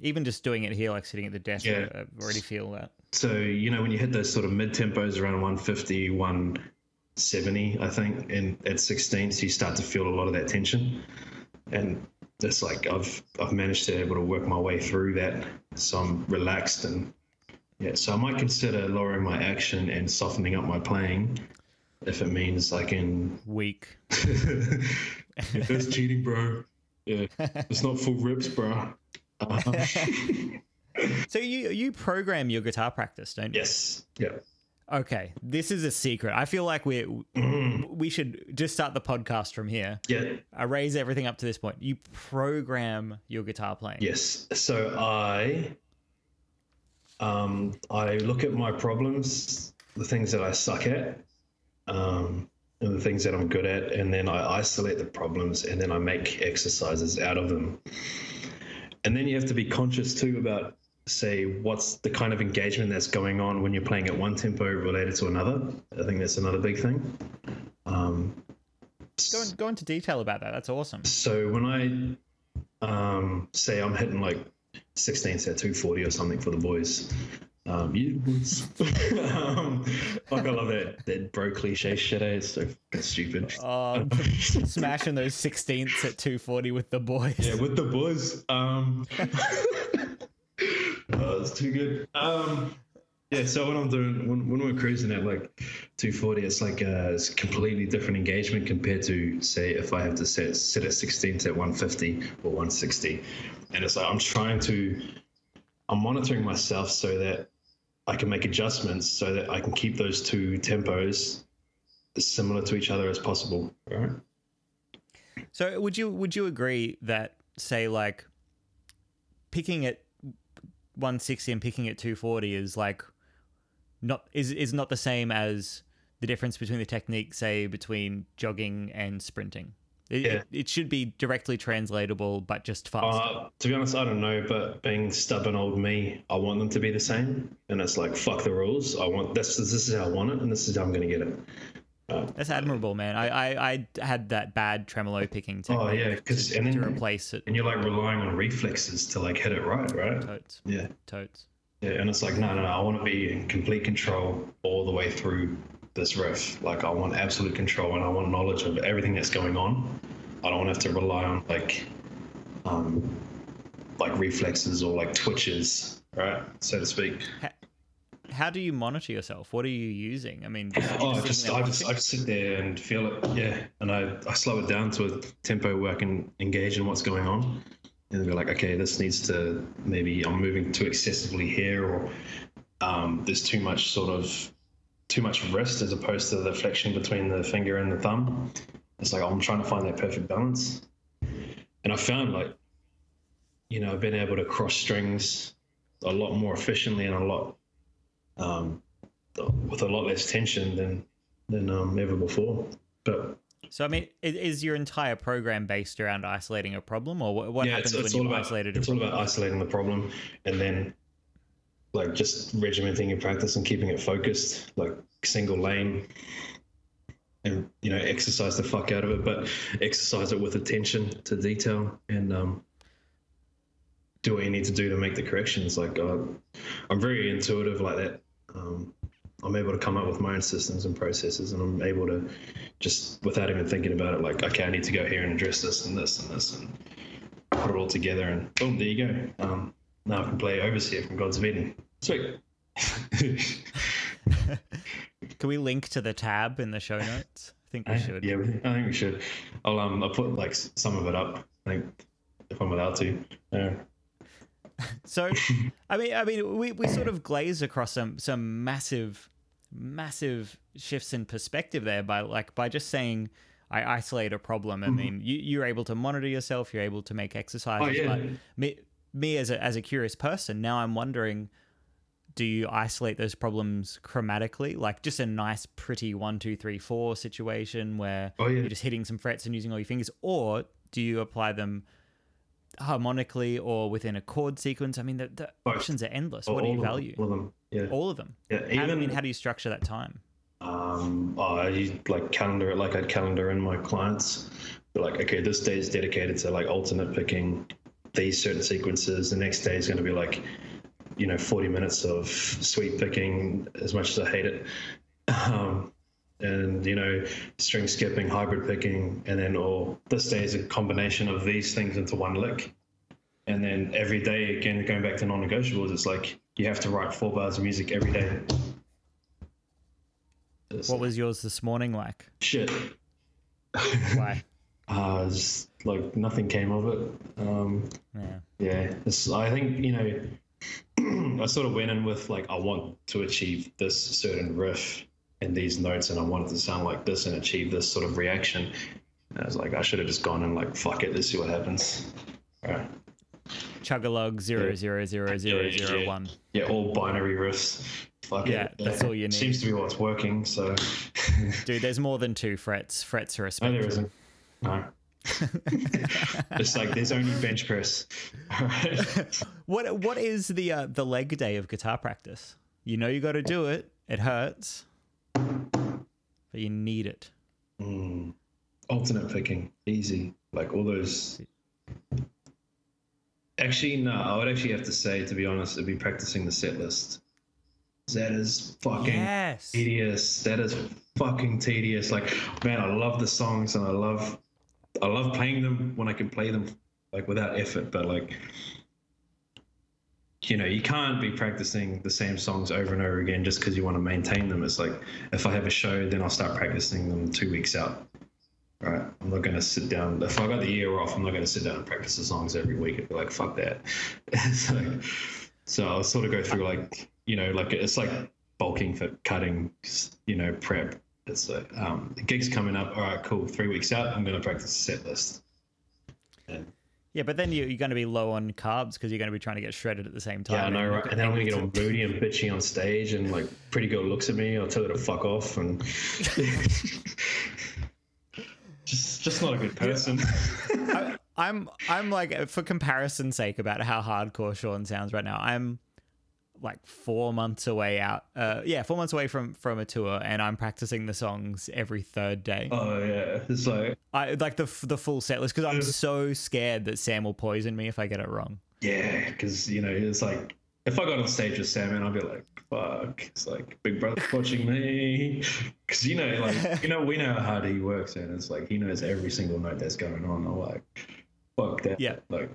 Even just doing it here, like sitting at the desk, I already feel that. So, you know, when you hit those sort of mid-tempos around 150, 170, I think, and at 16, so you start to feel a lot of that tension. And that's like I've managed to be able to work my way through that, so I'm relaxed. And, yeah, so I might consider lowering my action and softening up my playing, if it means like in week. That's cheating, bro. Yeah, it's not full rips, bro. So you program your guitar practice, don't you? Yes. Yeah. Okay, this is a secret. I feel like we should just start the podcast from here. Yeah. I raise everything up to this point. You program your guitar playing. Yes. So I look at my problems, the things that I suck at, and the things that I'm good at, and then I isolate the problems, and then I make exercises out of them. And then you have to be conscious too about, say, what's the kind of engagement that's going on when you're playing at one tempo related to another. I think that's another big thing. Go into detail about that. That's awesome. So when I say I'm hitting like 16ths at 240 or something for the boys, I love that bro cliche shit. It's so fucking stupid. Smashing those 16ths at 240 with the boys. Yeah, with the boys. It's too good. So what I'm doing when we're cruising at like 240, it's like it's a completely different engagement compared to, say, if I have to sit at 16ths at 150 or 160, and it's like I'm monitoring myself so that I can make adjustments so that I can keep those two tempos as similar to each other as possible. Right? So would you agree that, say, like picking at 160 and picking at 240 is like not the same as the difference between the technique, say, between jogging and sprinting? It should be directly translatable, but just faster. To be honest, I don't know, but being stubborn old me, I want them to be the same. And it's like, fuck the rules. I want this. This is how I want it, and this is how I'm going to get it. That's admirable, man. I had that bad tremolo picking technique to replace it. And you're like relying on reflexes to like hit it right? Totes. Yeah. Totes. Yeah, and it's like, no, I want to be in complete control all the way through this riff. Like, I want absolute control, and I want knowledge of everything that's going on. I don't have to rely on like reflexes or like twitches, right, so to speak. How do you monitor yourself? What are you using? I mean, I just sit there and feel it, yeah, and I slow it down to a tempo where I can engage in what's going on, and be like, okay, this needs to, maybe I'm moving too excessively here, or there's too much wrist as opposed to the flexion between the finger and the thumb. It's like, I'm trying to find that perfect balance. And I found, like, you know, I've been able to cross strings a lot more efficiently and a lot with a lot less tension than ever before. But so, I mean, is your entire program based around isolating a problem, or what happens when you've isolated a problem? It's all about isolating the problem, and then like just regimenting your practice and keeping it focused, like single lane, and, you know, exercise the fuck out of it, but exercise it with attention to detail, and do what you need to do to make the corrections. Like, I'm very intuitive like that. I'm able to come up with my own systems and processes, and I'm able to just, without even thinking about it, like, okay, I need to go here and address this and this and this, and put it all together, and boom, there you go. Now I can play Overseer from Gods of Eden. Sweet. Can we link to the tab in the show notes? I think we should. Yeah, I think we should. I'll put like some of it up, I think, if I'm allowed to. Yeah. So, I mean, we sort of glaze across some massive shifts in perspective there by just saying, I isolate a problem. I mean, you're able to monitor yourself. You're able to make exercises. Me as a curious person, now I'm wondering, do you isolate those problems chromatically? Like just a nice, pretty 1, 2, 3, 4 situation where you're just hitting some frets and using all your fingers, or do you apply them harmonically or within a chord sequence? I mean, the options are endless. What do you value? All of them. Yeah, how do you structure that time? I like calendar it. Like, I'd calendar in my clients. They're like, okay, this day is dedicated to like alternate picking these certain sequences. The next day is going to be like, you know, 40 minutes of sweep picking, as much as I hate it, and, you know, string skipping, hybrid picking, and then all this day is a combination of these things into one lick. And then every day, again, going back to non-negotiables, it's like you have to write 4 bars of music every day. What was yours this morning like? Shit. Why? Just like nothing came of it. I think, you know, I sort of went in with like, I want to achieve this certain riff and these notes, and I wanted to sound like this and achieve this sort of reaction. And I was like, I should have just gone and like, fuck it, let's see what happens. All right. Chug-a-lug 0, 0, 0, 0, 0, 1. Yeah, all binary riffs. Fuck it. That's all you need. Seems to be what's working. So, dude, there's more than 2 frets. Frets are a spectrum. No, there isn't. No. It's like there's only bench press. All right. What is the leg day of guitar practice? You know you got to do it. It hurts, but you need it. Alternate picking, easy. Like all those. Actually, no. I would actually have to say, to be honest, it'd be practicing the set list. That is fucking tedious. That is fucking tedious. Like, man, I love the songs, and I love playing them when I can play them like without effort. But like, you know, you can't be practicing the same songs over and over again just because you want to maintain them. It's like, if I have a show, then I'll start practicing them 2 weeks out. All right, I'm not going to sit down. If I got the year off, I'm not going to sit down and practice the songs every week. I'd be like, fuck that. So I'll sort of go through like, you know, like it's like bulking for cutting, you know, prep. It's like, the gig's coming up. All right, cool. 3 weeks out, I'm going to practice the set list. Yeah, but then you're going to be low on carbs because you're going to be trying to get shredded at the same time. Yeah, I know, right? And then I'm going to get all moody and bitchy on stage, and like pretty girl looks at me, I'll tell her to fuck off, and just just not a good person. Yeah. I'm like, for comparison's sake, about how hardcore Sean sounds right now. I'm like 4 months away out. 4 months away from a tour, and I'm practicing the songs every third day. Oh yeah, it's like I like the full set list because I'm so scared that Sam will poison me if I get it wrong. Yeah, because you know it's like if I got on stage with Sam and I'd be like, fuck, it's like Big Brother watching me, because we know how hard he works, and it's like he knows every single note that's going on. I'm like, fuck that. Yeah. Like,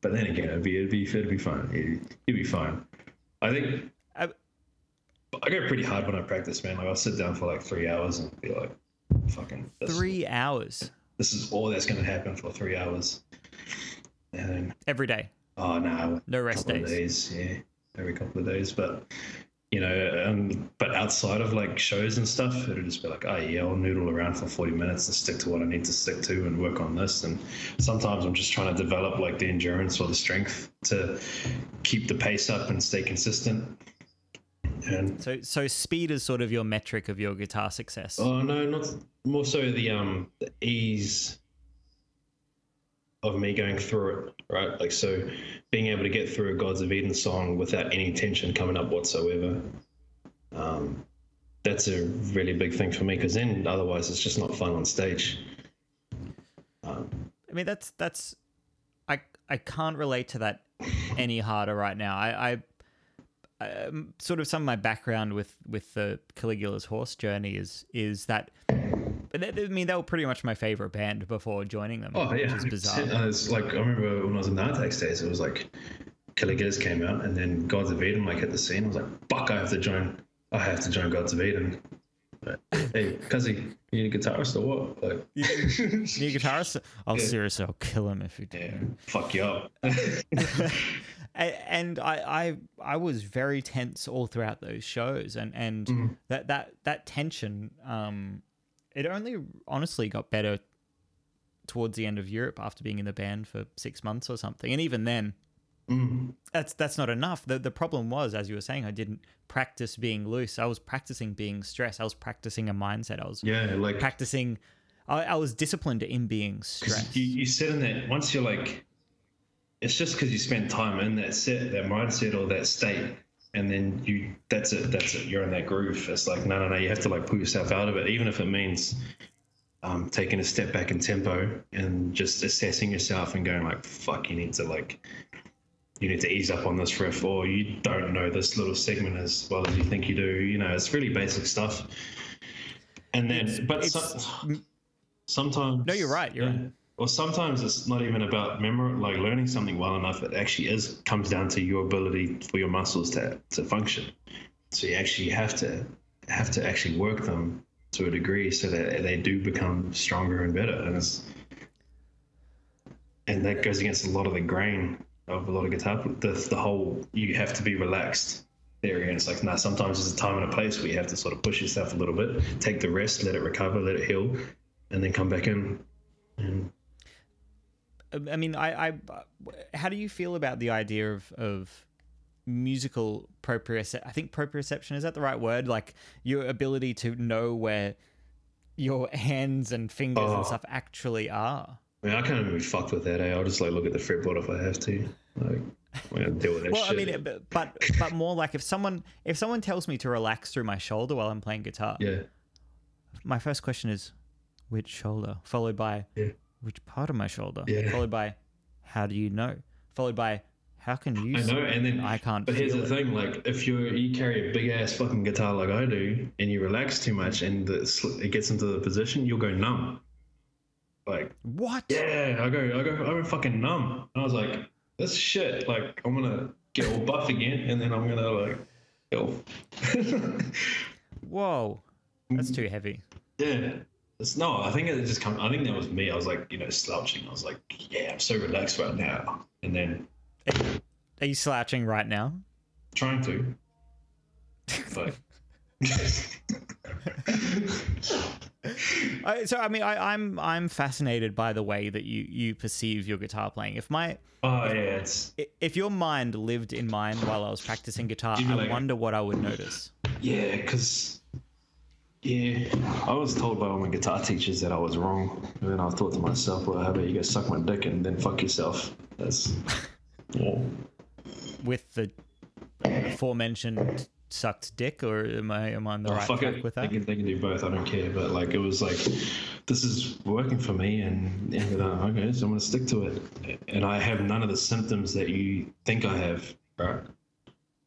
but then again, it'd be fine. It'd be fine. I think I go pretty hard when I practice, man. Like I'll sit down for like 3 hours and be like, fucking 3 hours. This is all that's going to happen for 3 hours. And then, every day. Oh no, no rest days. Yeah, every couple of days. But you know, but outside of like shows and stuff, it'll just be like, oh yeah, I'll noodle around for 40 minutes and stick to what I need to stick to and work on this. And sometimes I'm just trying to develop like the endurance or the strength to keep the pace up and stay consistent. And so speed is sort of your metric of your guitar success. Oh no, not more so the ease of me going through it, right? Like, so being able to get through a Gods of Eden song without any tension coming up whatsoever, that's a really big thing for me, because then otherwise it's just not fun on stage. I mean, that's I can't relate to that any harder right now. I sort of, some of my background with the Caligula's Horse Journey is that. I mean, they were pretty much my favorite band before joining them. Oh, yeah. Which is bizarre. It's like, I remember when I was in Artax days, it was like Caligula's came out and then Gods of Eden like hit the scene. I was like, fuck, I have to join Gods of Eden. But, hey, Cuzzy, you need a guitarist or what? Like, you need a guitarist? Seriously, I'll kill him if you do. Yeah, fuck you up. And I was very tense all throughout those shows, and that tension, it only honestly got better towards the end of Europe after being in the band for 6 months or something. And even then, that's not enough. The problem was, as you were saying, I didn't practice being loose. I was practicing being stressed. I was practicing a mindset. I was practicing. I was disciplined in being stressed. You sit in that, once you're like, it's just because you spend time in that set, that mindset or that state. And then that's it. You're in that groove. It's like, no, you have to like pull yourself out of it. Even if it means taking a step back in tempo and just assessing yourself and going like, fuck, you need to ease up on this riff, or you don't know this little segment as well as you think you do. You know, it's really basic stuff. And then, sometimes. No, you're right. You're right. Or sometimes it's not even about learning something well enough. It actually comes down to your ability for your muscles to function. So you actually have to actually work them to a degree so that they do become stronger and better. And that goes against a lot of the grain of a lot of guitar. The whole, you have to be relaxed there. And it's like, no, sometimes there's a time and a place where you have to sort of push yourself a little bit, take the rest, let it recover, let it heal, and then come back in. And I mean, how do you feel about the idea of musical proprioception? I think proprioception, is that the right word? Like your ability to know where your hands and fingers and stuff actually are. I mean, I can't even be fucked with that, eh? I'll just like look at the fretboard if I have to. Like, I'm gonna deal with that well, shit. Well, I mean, but more like if someone tells me to relax through my shoulder while I'm playing guitar. Yeah. My first question is, which shoulder? Followed by, which part of my shoulder? Yeah. Followed by, how do you know? Followed by, how can you know? And then I can't. But here's the thing: like, if you carry a big ass fucking guitar like I do, and you relax too much, and it gets into the position, you'll go numb. Like what? Yeah, I go fucking numb. And I was like, this shit. Like, I'm gonna get all buff again, and then I'm gonna like, yo. Whoa, that's too heavy. Yeah. I think it just come. I think that was me. I was like, slouching. I was like, yeah, I'm so relaxed right now. And then, are you slouching right now? Trying to. But. I'm fascinated by the way that you perceive your guitar playing. If your mind lived in mine while I was practicing guitar, I wonder what I would notice. Yeah, because. Yeah, I was told by all my guitar teachers that I was wrong, and then I thought to myself, well, how about you go suck my dick and then fuck yourself? That's, yeah. With the aforementioned sucked dick, or am I on the right track with that? They can do both, I don't care, but like it was like, this is working for me, and okay, so I'm going to stick to it. And I have none of the symptoms that you think I have, right?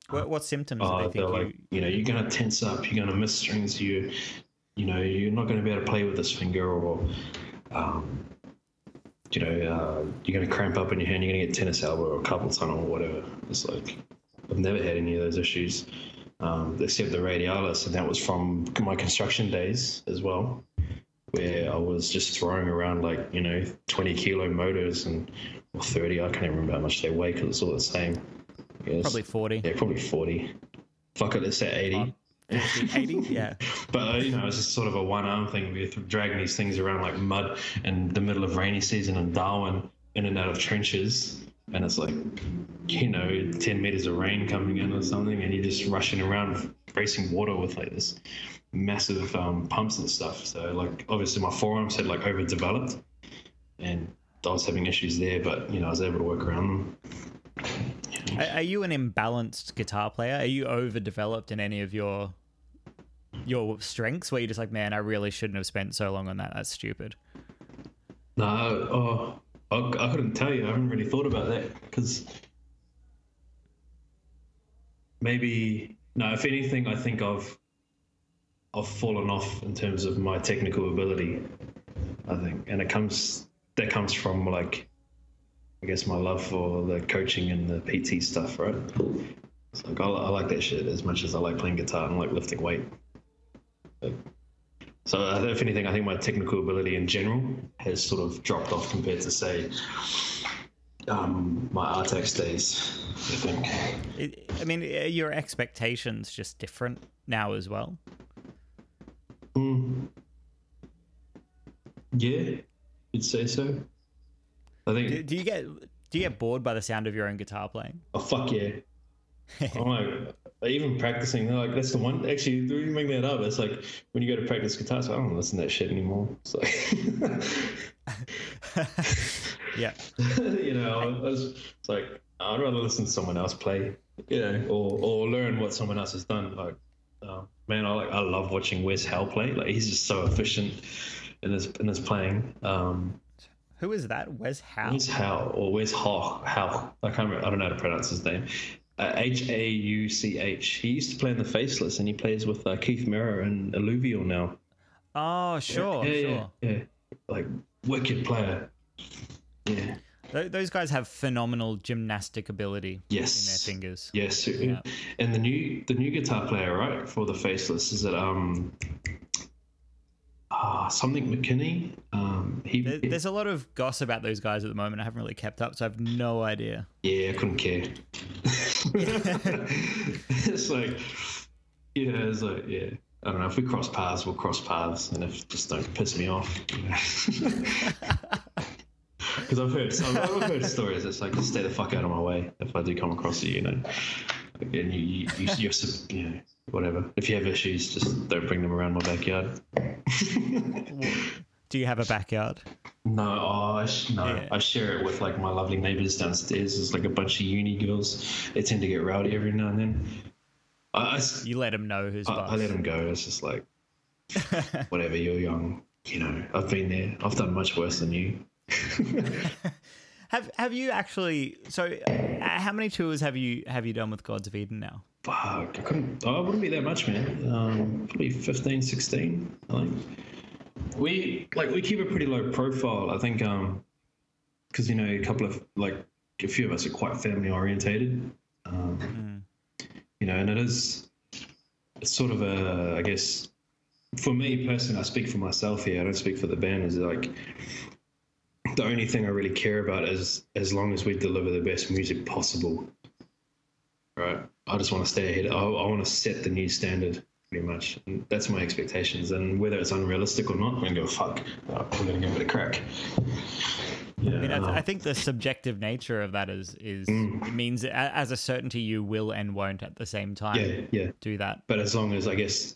What symptoms do they think like, you know, you're going to tense up, you're going to miss strings, you know, you're not going to be able to play with this finger, or, you know, you're going to cramp up in your hand, you're going to get tennis elbow or carpal tunnel or whatever. It's like, I've never had any of those issues, except the radialis, and that was from my construction days as well, where I was just throwing around like, you know, 20-kilo motors or 30, I can't even remember how much they weigh because it's all the same. Probably 40. Yeah, probably 40. Fuck it, let's say 80. 80, yeah. But, you know, it's just sort of a one-arm thing. We're dragging these things around like mud in the middle of rainy season in Darwin, in and out of trenches. And it's like, you know, 10 meters of rain coming in or something, and you're just rushing around racing water with like this massive pumps and stuff. So, like, obviously my forearms had like overdeveloped, and I was having issues there, but, you know, I was able to work around them. Are you an imbalanced guitar player? Are you overdeveloped in any of your strengths where you're just like, man, I really shouldn't have spent so long on that. That's stupid. No, I couldn't tell you. I haven't really thought about that because maybe, no, if anything, I think I've fallen off in terms of my technical ability, I think. And that comes from like, I guess, my love for the coaching and the PT stuff, right? It's like, I like that shit as much as I like playing guitar and like lifting weight. So if anything, I think my technical ability in general has sort of dropped off compared to, say, my Artax days, I think. I mean, are your expectations just different now as well? Yeah, you'd say so. I think. Do you get bored by the sound of your own guitar playing? Oh fuck yeah! I'm like, even practicing. They're like, that's the one. Actually, you bring that up. It's like when you go to practice guitar, it's like, I don't listen to that shit anymore. It's like, yeah, you know, it's like I'd rather listen to someone else play, you know, or learn what someone else has done. Like, man, I love watching Wes Hauch play. Like, he's just so efficient in his playing. Who is that? Wes Hauch? Wes Hauch, or Wes Hauch. I can't remember. I don't know how to pronounce his name. Hauch. He used to play in The Faceless, and he plays with Keith Mirror and Alluvial now. Oh, sure. Yeah. Like, wicked player. Yeah. Those guys have phenomenal gymnastic ability in their fingers. Yes. Yeah. And the new guitar player, right, for The Faceless, is that something McKinney. There's a lot of gossip about those guys at the moment. I haven't really kept up, so I have no idea. Yeah, I couldn't care. It's like, you know, it's like, yeah, I don't know. If we cross paths, we'll cross paths, and if just don't piss me off, you know. Because I've heard stories. It's like, just stay the fuck out of my way if I do come across you, you know. And you're you know, whatever. If you have issues, just don't bring them around my backyard. Do you have a backyard? No. I share it with like my lovely neighbors downstairs. There's like a bunch of uni girls. They tend to get rowdy every now and then. You let them know who's boss. I let them go. It's just like, whatever, you're young. You know, I've been there. I've done much worse than you. Have you actually? So, how many tours have you done with Gods of Eden now? Fuck, I wouldn't be that much, man. Probably 15, 16. I think we keep a pretty low profile. I think because you know a few of us are quite family orientated. You know, and it's sort of a, I guess, for me personally, I speak for myself here. I don't speak for the band. Is like, the only thing I really care about is as long as we deliver the best music possible, right? I just want to stay ahead. I want to set the new standard pretty much. And that's my expectations. And whether it's unrealistic or not, I'm going to go, fuck, I'm going to give it a crack. Yeah, I think the subjective nature of that is it means as a certainty you will and won't at the same time do that. But as long as, I guess,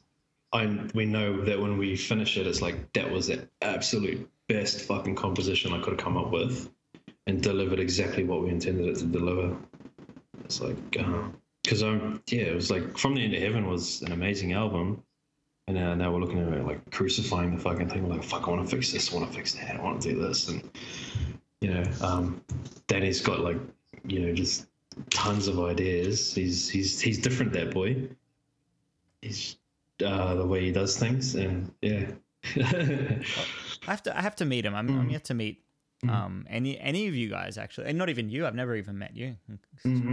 we know that when we finish it, it's like, that was the absolute best fucking composition I could have come up with, and delivered exactly what we intended it to deliver. It's like, because it was like From the End of Heaven was an amazing album, and now we're looking at it like crucifying the fucking thing. We're like, fuck, I want to fix this, I want to fix that, I want to do this, and you know, Danny's got like, you know, just tons of ideas. He's different, that boy. He's the way he does things, and yeah. I have to meet him. I'm yet to meet any of you guys, actually, and not even you. I've never even met you. It's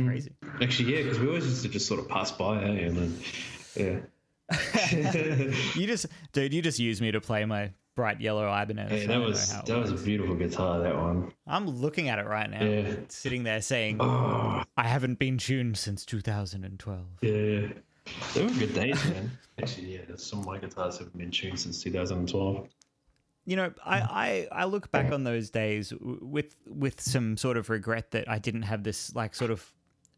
crazy. Actually, yeah, because we always used to just sort of pass by, eh? And then, yeah. You just used me to play my bright yellow Ibanez. Yeah, that was a beautiful guitar, that one. I'm looking at it right now, sitting there saying, I haven't been tuned since 2012. Yeah. They were good days, man. Actually, yeah, some of my guitars haven't been tuned since 2012. You know, I look back on those days with some sort of regret that I didn't have this like sort of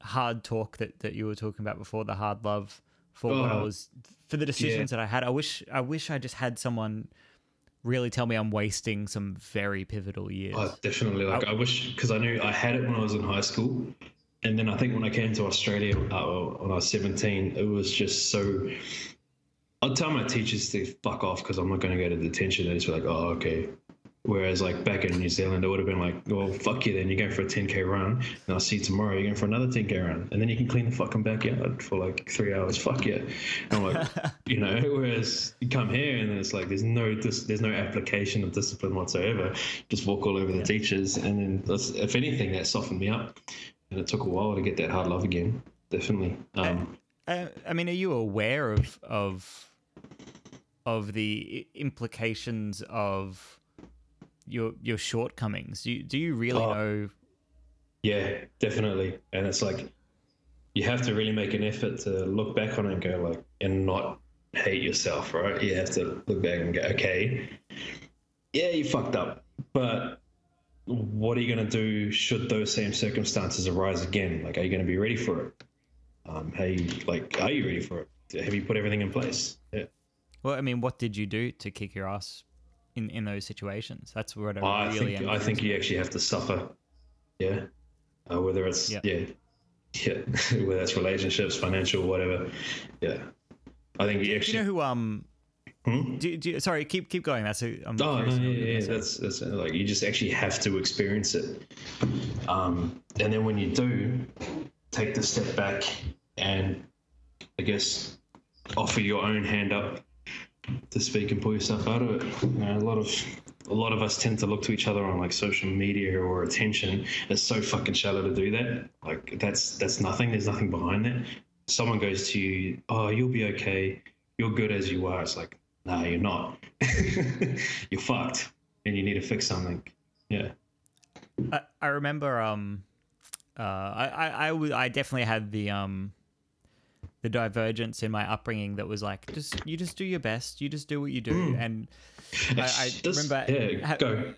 hard talk that you were talking about before, the hard love for for the decisions that I had. I wish I just had someone really tell me I'm wasting some very pivotal years. Oh, definitely. Like I wish, because I knew I had it when I was in high school. And then I think when I came to Australia when I was 17, it was just so... I'd tell my teachers to fuck off because I'm not going to go to detention. They'd just be like, oh, okay. Whereas like back in New Zealand, it would have been like, well, fuck you then. You're going for a 10K run, and I'll see you tomorrow. You're going for another 10K run, and then you can clean the fucking backyard for like 3 hours. Fuck yeah. And I'm like, you know, whereas you come here and it's like there's no application of discipline whatsoever. Just walk all over the teachers. And then if anything, that softened me up. And it took a while to get that hard love again. Definitely. I mean, are you aware of the implications of your shortcomings? Do you really know? Yeah, definitely. And it's like you have to really make an effort to look back on it and go like, and not hate yourself, right? You have to look back and go, okay, yeah, you fucked up, but what are you going to do should those same circumstances arise again? Like, are you going to be ready for it? Are you ready for it? Have you put everything in place? Yeah. Well, I mean, what did you do to kick your ass in those situations? That's what I think you actually have to suffer. Yeah. Whether it's, whether it's relationships, financial, whatever. Yeah. I think you actually... Do you know who, sorry, keep going. That's a... That's like, you just actually have to experience it. And then when you do, take the step back and I guess offer your own hand up to speak and pull yourself out of it. You know, a lot of us tend to look to each other on like social media or attention. It's so fucking shallow to do that. Like that's nothing. There's nothing behind that. Someone goes to you, oh, you'll be okay. You're good as you are. It's like, no, you're not. You're fucked and you need to fix something. Yeah. I remember, I definitely had the divergence in my upbringing that was like, you just do your best, you just do what you do, and I remember. Yeah, go.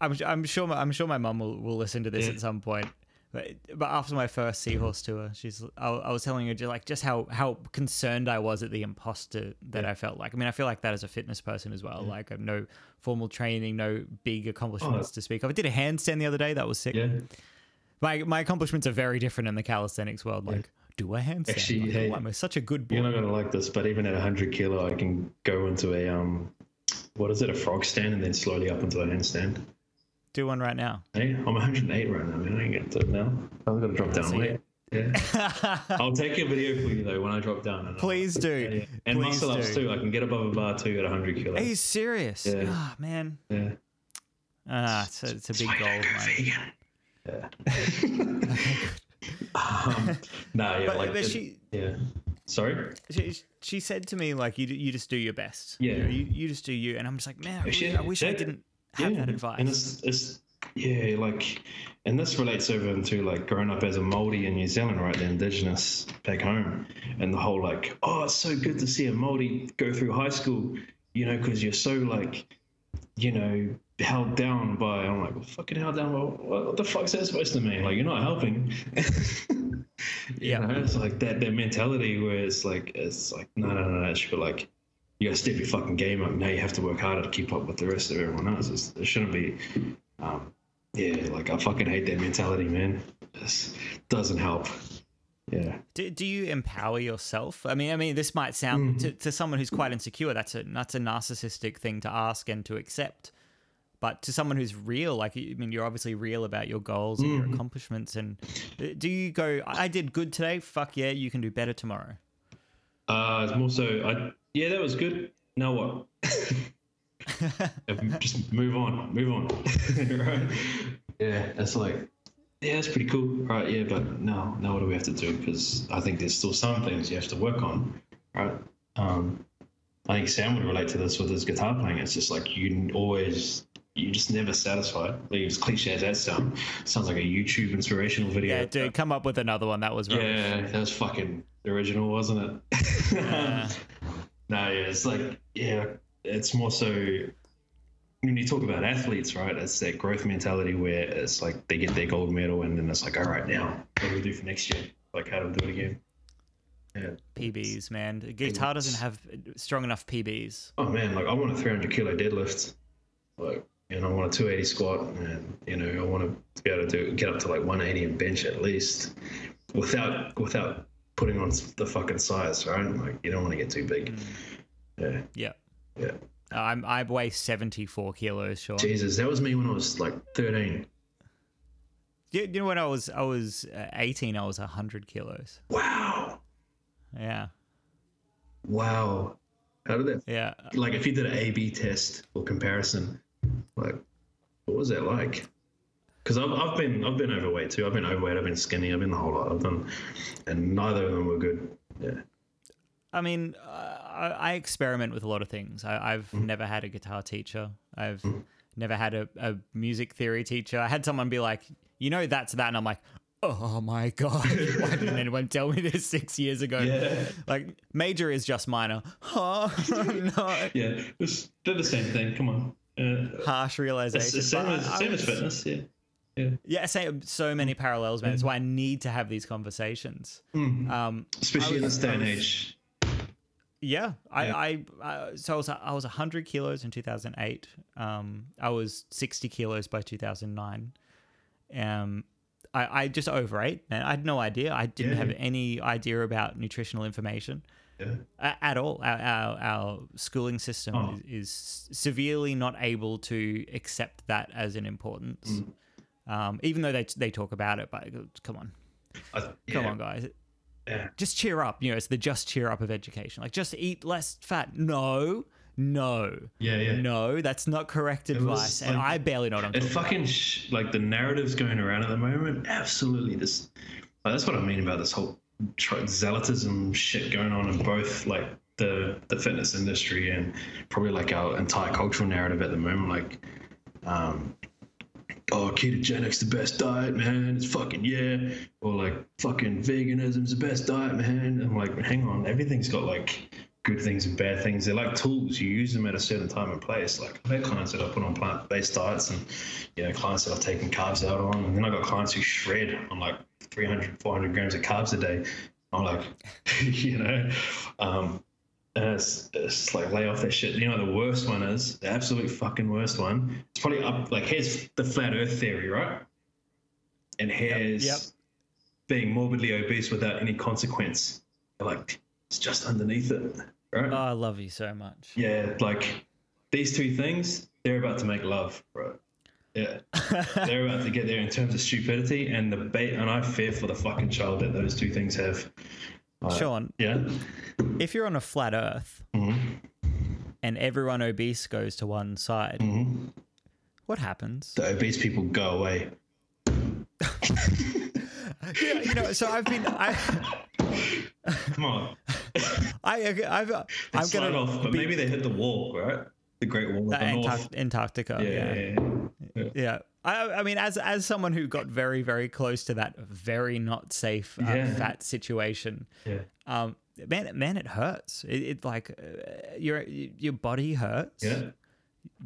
I'm sure my mum will listen to this at some point. But after my first Seahorse tour, I was telling her just how concerned I was at the imposter that I felt like. I mean, I feel like that as a fitness person as well. Yeah. Like, I have no formal training, no big accomplishments to speak of. I did a handstand the other day. That was sick. Yeah. My accomplishments are very different in the calisthenics world. Like, do a handstand? Actually, like, hey, I'm such a good boy. You're not going to like this, but even at 100 kilo, I can go into a, a frog stand and then slowly up into a handstand. Do one right now. Hey, I'm 108 right now, man. I ain't gonna do it now. I've got to drop down weight. Yeah. I'll take a video for you though when I drop down. Please do. Yeah. And muscle ups too. I can get above a bar too at 100 kilos. Are you serious? Yeah. Oh, man. Yeah. It's a big goal of mine. Yeah. Sorry? She said to me like, you just do your best. Yeah. You just do you, and I'm just like, man, I wish I didn't have that advice. And and this relates over into like growing up as a Māori in New Zealand, right? The indigenous back home, and the whole like, oh, it's so good to see a Māori go through high school, you know, because you're so like, you know, held down by. I'm like, well, fucking held down by what the fuck's that supposed to mean? Like, you're not helping. It's like that mentality where it's like no, it should be like, you got to step your fucking game up. Now you have to work harder to keep up with the rest of everyone else. It shouldn't be, like, I fucking hate that mentality, man. It just doesn't help. Yeah. Do you empower yourself? I mean, this might sound to someone who's quite insecure, that's a narcissistic thing to ask and to accept. But to someone who's real, you're obviously real about your goals and your accomplishments. And do you go, I did good today, fuck yeah, you can do better tomorrow? It's more so, yeah, that was good. Now what? Just move on. Right? Yeah, that's like, yeah, that's pretty cool. Right, yeah, but now what do we have to do? Because I think there's still some things you have to work on, right? I think Sam would relate to this with his guitar playing. It's just like you're just never satisfied. Like, as cliche as that sounds like a YouTube inspirational video. Yeah, dude, come up with another one. That was rubbish. Yeah, that was fucking original, wasn't it? Yeah. No, yeah, it's like, yeah, it's more so when you talk about athletes, right? It's that growth mentality where it's like they get their gold medal and then it's like, all right, now what do we do for next year? Like, how do we do it again? Yeah. PBs, man. Guitar doesn't have strong enough PBs. Oh man, like I want a 300 kilo deadlift. Like, and I want a 280 squat, and I want to be able to get up to like 180 and bench at least, without putting on the fucking size, right? Like, you don't want to get too big. Yeah. Yeah. Yeah. I weigh 74 kilos, Sean. Jesus, that was me when I was like 13. You know, when I was 18, I was 100 kilos. Wow. Yeah. Wow. How did that? Yeah. Like, if you did an A/B test or comparison. Like, what was that like? Because I've been overweight too. I've been overweight. I've been skinny. I've been the whole lot of them, and neither of them were good. Yeah. I mean, I experiment with a lot of things. I've never had a guitar teacher. I've never had a music theory teacher. I had someone be like, that's that, and I'm like, oh my god, why didn't anyone tell me this 6 years ago? Yeah. Like, major is just minor. Oh no. Yeah, they're the same thing. Come on. Harsh realization. It's same as fitness, yeah. Yeah, same, so many parallels, man. That's why I need to have these conversations. Especially in this day and age. Yeah. I was 100 kilos in 2008. I was 60 kilos by 2009. I just overate, man. I had no idea. I didn't have any idea about nutritional information. Yeah. At all. Our schooling system is severely not able to accept that as an importance, even though they talk about it. But come on, come on, guys, just cheer up. It's the just cheer up of education. Like, just eat less fat. No, that's not correct advice. And I barely know what I'm talking about. Like, the narrative's going around at the moment. Absolutely, that's what I mean about this whole zealotism shit going on in both like the fitness industry and probably like our entire cultural narrative at the moment, like ketogenic's the best diet, man, it's fucking or like fucking veganism's the best diet, man. I'm like, hang on, everything's got like good things and bad things. They're like tools. You use them at a certain time and place. Like, I've had clients that I put on plant-based diets and, clients that I've taken carbs out on. And then I got clients who shred on like 300, 400 grams of carbs a day. I'm like, and it's like, lay off that shit. The worst one is, the absolute fucking worst one. It's probably up, like, here's the flat earth theory, right? And here's being morbidly obese without any consequence. Like, it's just underneath it, right? Oh, I love you so much. Yeah, like, these two things, they're about to make love, bro. Yeah. They're about to get there in terms of stupidity and and I fear for the fucking child that those two things have. Sean, if you're on a flat earth and everyone obese goes to one side, what happens? The obese people go away. So come on. I'm going to off, but maybe they hit the wall, right? The Great Wall of the North. Antarctica. Yeah. I mean, as someone who got very, very close to that very not safe fat situation, man, it hurts. It like your body hurts. Yeah.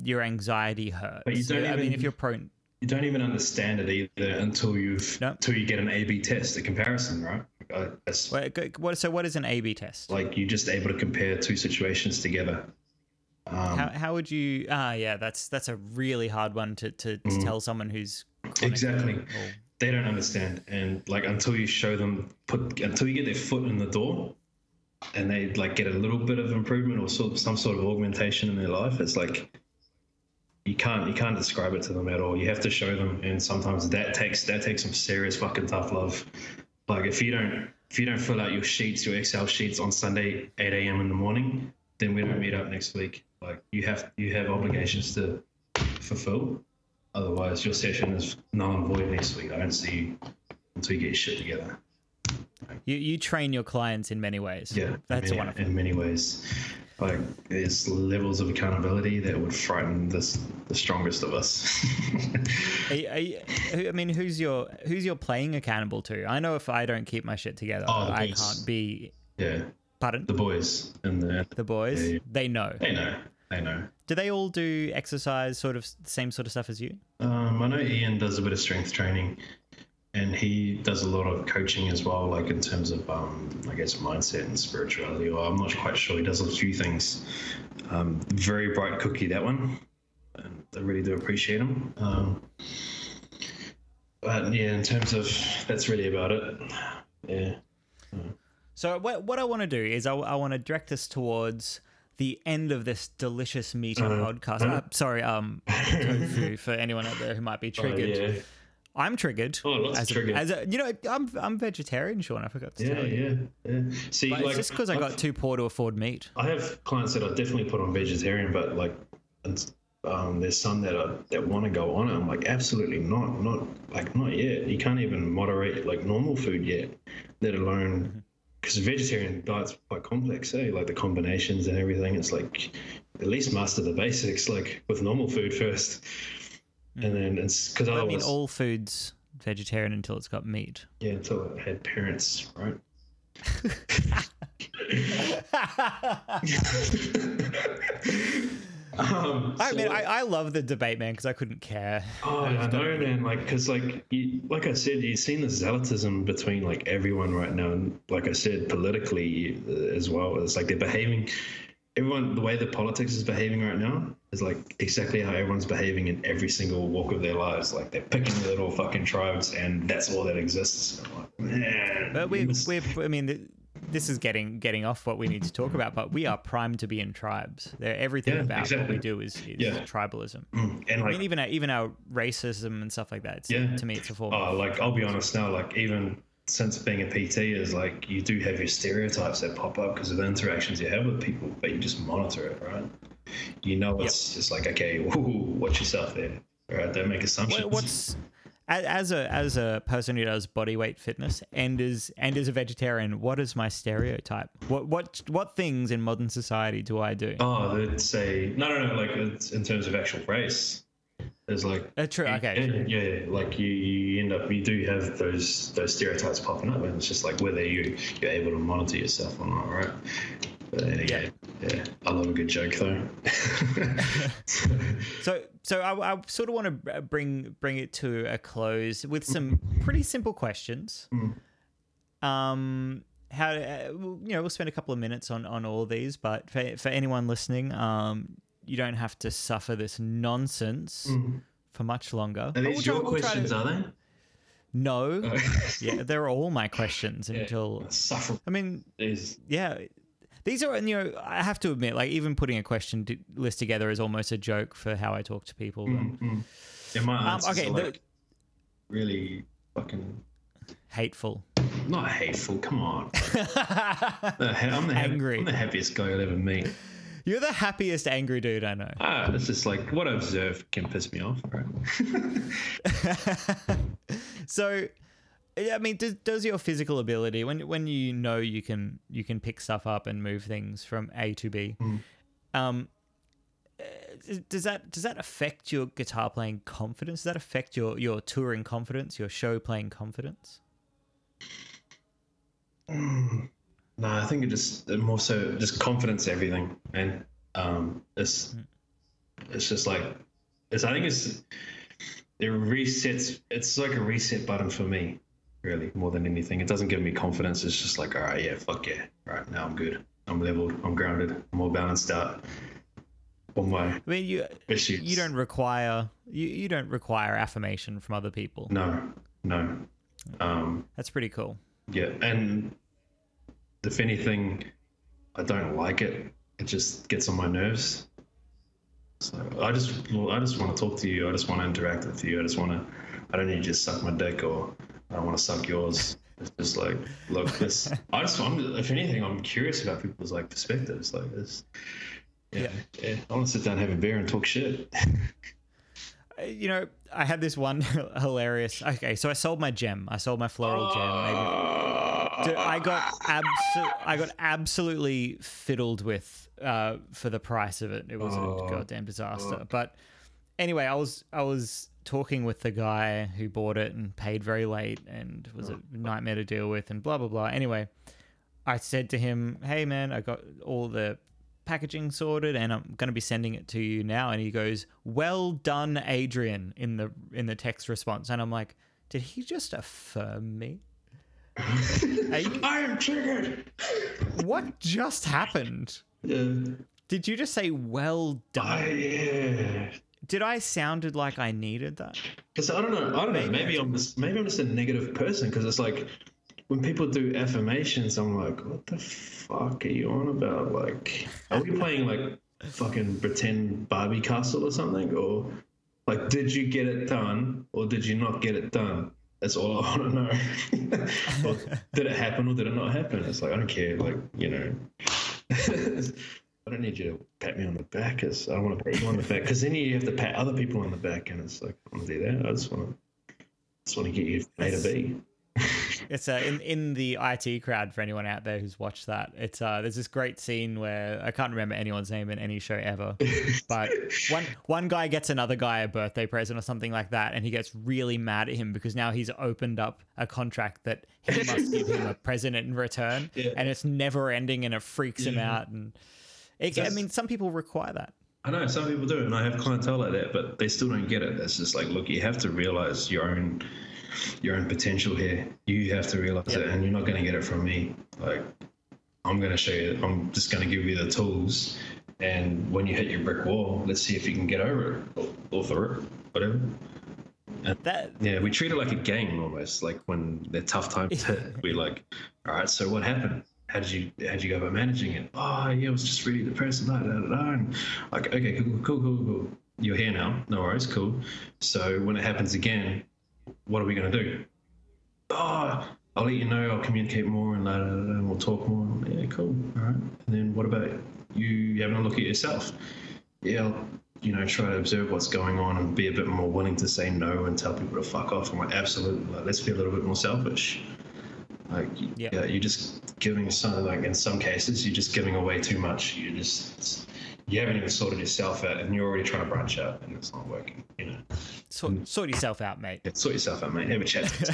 Your anxiety hurts. But you don't if you're prone. you don't even understand it either until you get an A/B test, a comparison, right? So what is an A/B test? Like, you're just able to compare two situations together. How would you? That's a really hard one to tell someone who's exactly. They don't understand, and like until you get their foot in the door, and they like get a little bit of improvement or some sort of augmentation in their life. It's like you can't describe it to them at all. You have to show them, and sometimes that takes some serious fucking tough love. Like if you don't fill out your Excel sheets on Sunday 8 a.m. in the morning, then we don't meet up next week. Like you have obligations to fulfill. Otherwise, your session is null and void next week. I don't see you until you get your shit together. You train your clients in many ways. Yeah, in many ways. Like, there's levels of accountability that would frighten the strongest of us. Who's your playing accountable to? I know if I don't keep my shit together, I can't be. Yeah. Pardon? The boys in there. The boys. Yeah. They know. Do they all do exercise, sort of same sort of stuff as you? I know Ian does a bit of strength training, and he does a lot of coaching as well, like in terms of, I guess, mindset and spirituality. Or I'm not quite sure. He does a few things. Very bright cookie, that one. And I really do appreciate him. But yeah, in terms of, that's really about it. Yeah. So what I want to do is I want to direct us towards the end of this delicious meat podcast. Tofu for anyone out there who might be triggered. Oh, yeah. I'm triggered. Oh, lots triggered. I'm vegetarian, Sean. I forgot to tell you. Yeah. See, like, it's just because I got too poor to afford meat. I have clients that I definitely put on vegetarian, but like, there's some that want to go on it. I'm like, absolutely not yet. You can't even moderate like normal food yet, let alone. Mm-hmm. Because vegetarian diet's quite complex, eh? Like the combinations and everything. It's like at least master the basics, like with normal food first, and then it's because I mean all foods vegetarian until it's got meat. Yeah, until it had parents, right? I love the debate, man, because I couldn't care. Oh, I know, man. Like, because, like I said, you've seen the zealotism between like everyone right now, and like I said, politically as well. It's like they're behaving. Everyone, the way the politics is behaving right now is like exactly how everyone's behaving in every single walk of their lives. Like they're picking little fucking tribes, and that's all that exists. I'm like, man, but this is getting off what we need to talk about, but we are primed to be in tribes. Everything about what we do is tribalism. Mm. And like, I mean, even our racism and stuff like that. To me, it's a form. Like I'll be honest now. Like even since being a PT is like you do have your stereotypes that pop up because of the interactions you have with people, but you just monitor it, right? You know, it's just like okay, watch yourself there. All right, don't make assumptions. As a person who does bodyweight fitness and is a vegetarian, what is my stereotype? What things in modern society do I do? Oh, they'd say no. Like it's in terms of actual race, there's like true. Okay, true. Yeah. Like you end up you do have those stereotypes popping up, and it's just like whether you're able to monitor yourself or not, right? But yeah. I love a good joke though. So I sort of want to bring it to a close with some pretty simple questions. Mm. We'll spend a couple of minutes on all these, but for anyone listening, you don't have to suffer this nonsense for much longer. Are these your questions, are they? No. Oh. Yeah, they're all my questions until... Suffer. I mean, yeah... These are, I have to admit, like even putting a question list together is almost a joke for how I talk to people. Mm-hmm. Yeah, my answers are like really fucking hateful. Not hateful. Come on. I'm the happiest guy I'll ever meet. You're the happiest angry dude I know. It's just like what I observe can piss me off, right? So. I mean, does your physical ability when you know you can pick stuff up and move things from A to B, does that affect your guitar playing confidence? Does that affect your touring confidence, your show playing confidence? No, I think it just more so just confidence everything, and it's just like I think it's. it resets. It's like a reset button for me, really, more than anything. It doesn't give me confidence. It's just like, all right, yeah, fuck yeah. All right, now I'm good. I'm leveled. I'm grounded. I'm all balanced out. All my issues. You don't require affirmation from other people. No. That's pretty cool. Yeah, and if anything, I don't like it. It just gets on my nerves. So I just want to talk to you. I just want to interact with you. I don't need you to just suck my dick, or I don't want to suck yours. It's just like, look, this. If anything, I'm curious about people's like perspectives. Like this. Yeah. I want to sit down, have a beer, and talk shit. You know, I had this one hilarious. Okay, so I sold my gem. I sold my floral gem. Dude, I got absolutely fiddled with for the price of it. It was a goddamn disaster. But anyway, I was talking with the guy who bought it and paid very late and was a nightmare to deal with and blah blah blah. Anyway, I said to him, "Hey man, I got all the packaging sorted and I'm going to be sending it to you now." And he goes, "Well done, Adrian," in the text response. And I'm like, did he just affirm me? I am triggered. What just happened? Did you just say well done? Did I sounded like I needed that? Because I don't know. Maybe I'm just a negative person, because it's like, when people do affirmations, I'm like, what the fuck are you on about? Like, are we playing like fucking pretend Barbie Castle or something? Or like, did you get it done or did you not get it done? That's all I want to know. Or, did it happen or did it not happen? It's like, I don't care. Like, you know, I don't need you to pat me on the back. I don't want to pat you on the back, because then you have to pat other people on the back, and it's like, I don't want to do that. I just want to get you from A to B. It's in the IT crowd, for anyone out there who's watched that, it's there's this great scene where I can't remember anyone's name in any show ever, but one guy gets another guy a birthday present or something like that, and he gets really mad at him because now he's opened up a contract that he must give him a present in return, and it's never ending, and it freaks him out. And some people require that. I know some people do, and I have clientele like that, but they still don't get it. That's just like, look, you have to realize your own potential here. You have to realize it, and you're not going to get it from me. Like, I'm going to show you. I'm just going to give you the tools, and when you hit your brick wall, let's see if you can get over it or through it, whatever. And we treat it like a game almost. Like, when the tough times hit, we're like, all right, so what happened? How'd you go about managing it? Oh yeah, I was just really depressed. And like, okay, cool. You're here now. No worries, cool. So when it happens again, what are we going to do? Oh, I'll let you know. I'll communicate more and we'll talk more. Yeah, cool. All right. And then what about you having a look at yourself? Yeah, I'll, try to observe what's going on and be a bit more willing to say no and tell people to fuck off. I'm like, absolutely. Like, let's be a little bit more selfish. Like, you're just giving some, like, in some cases, you're just giving away too much. You haven't even sorted yourself out, and you're already trying to branch out, and it's not working, Sort yourself out, mate. Yeah, sort yourself out, mate. Have a chat.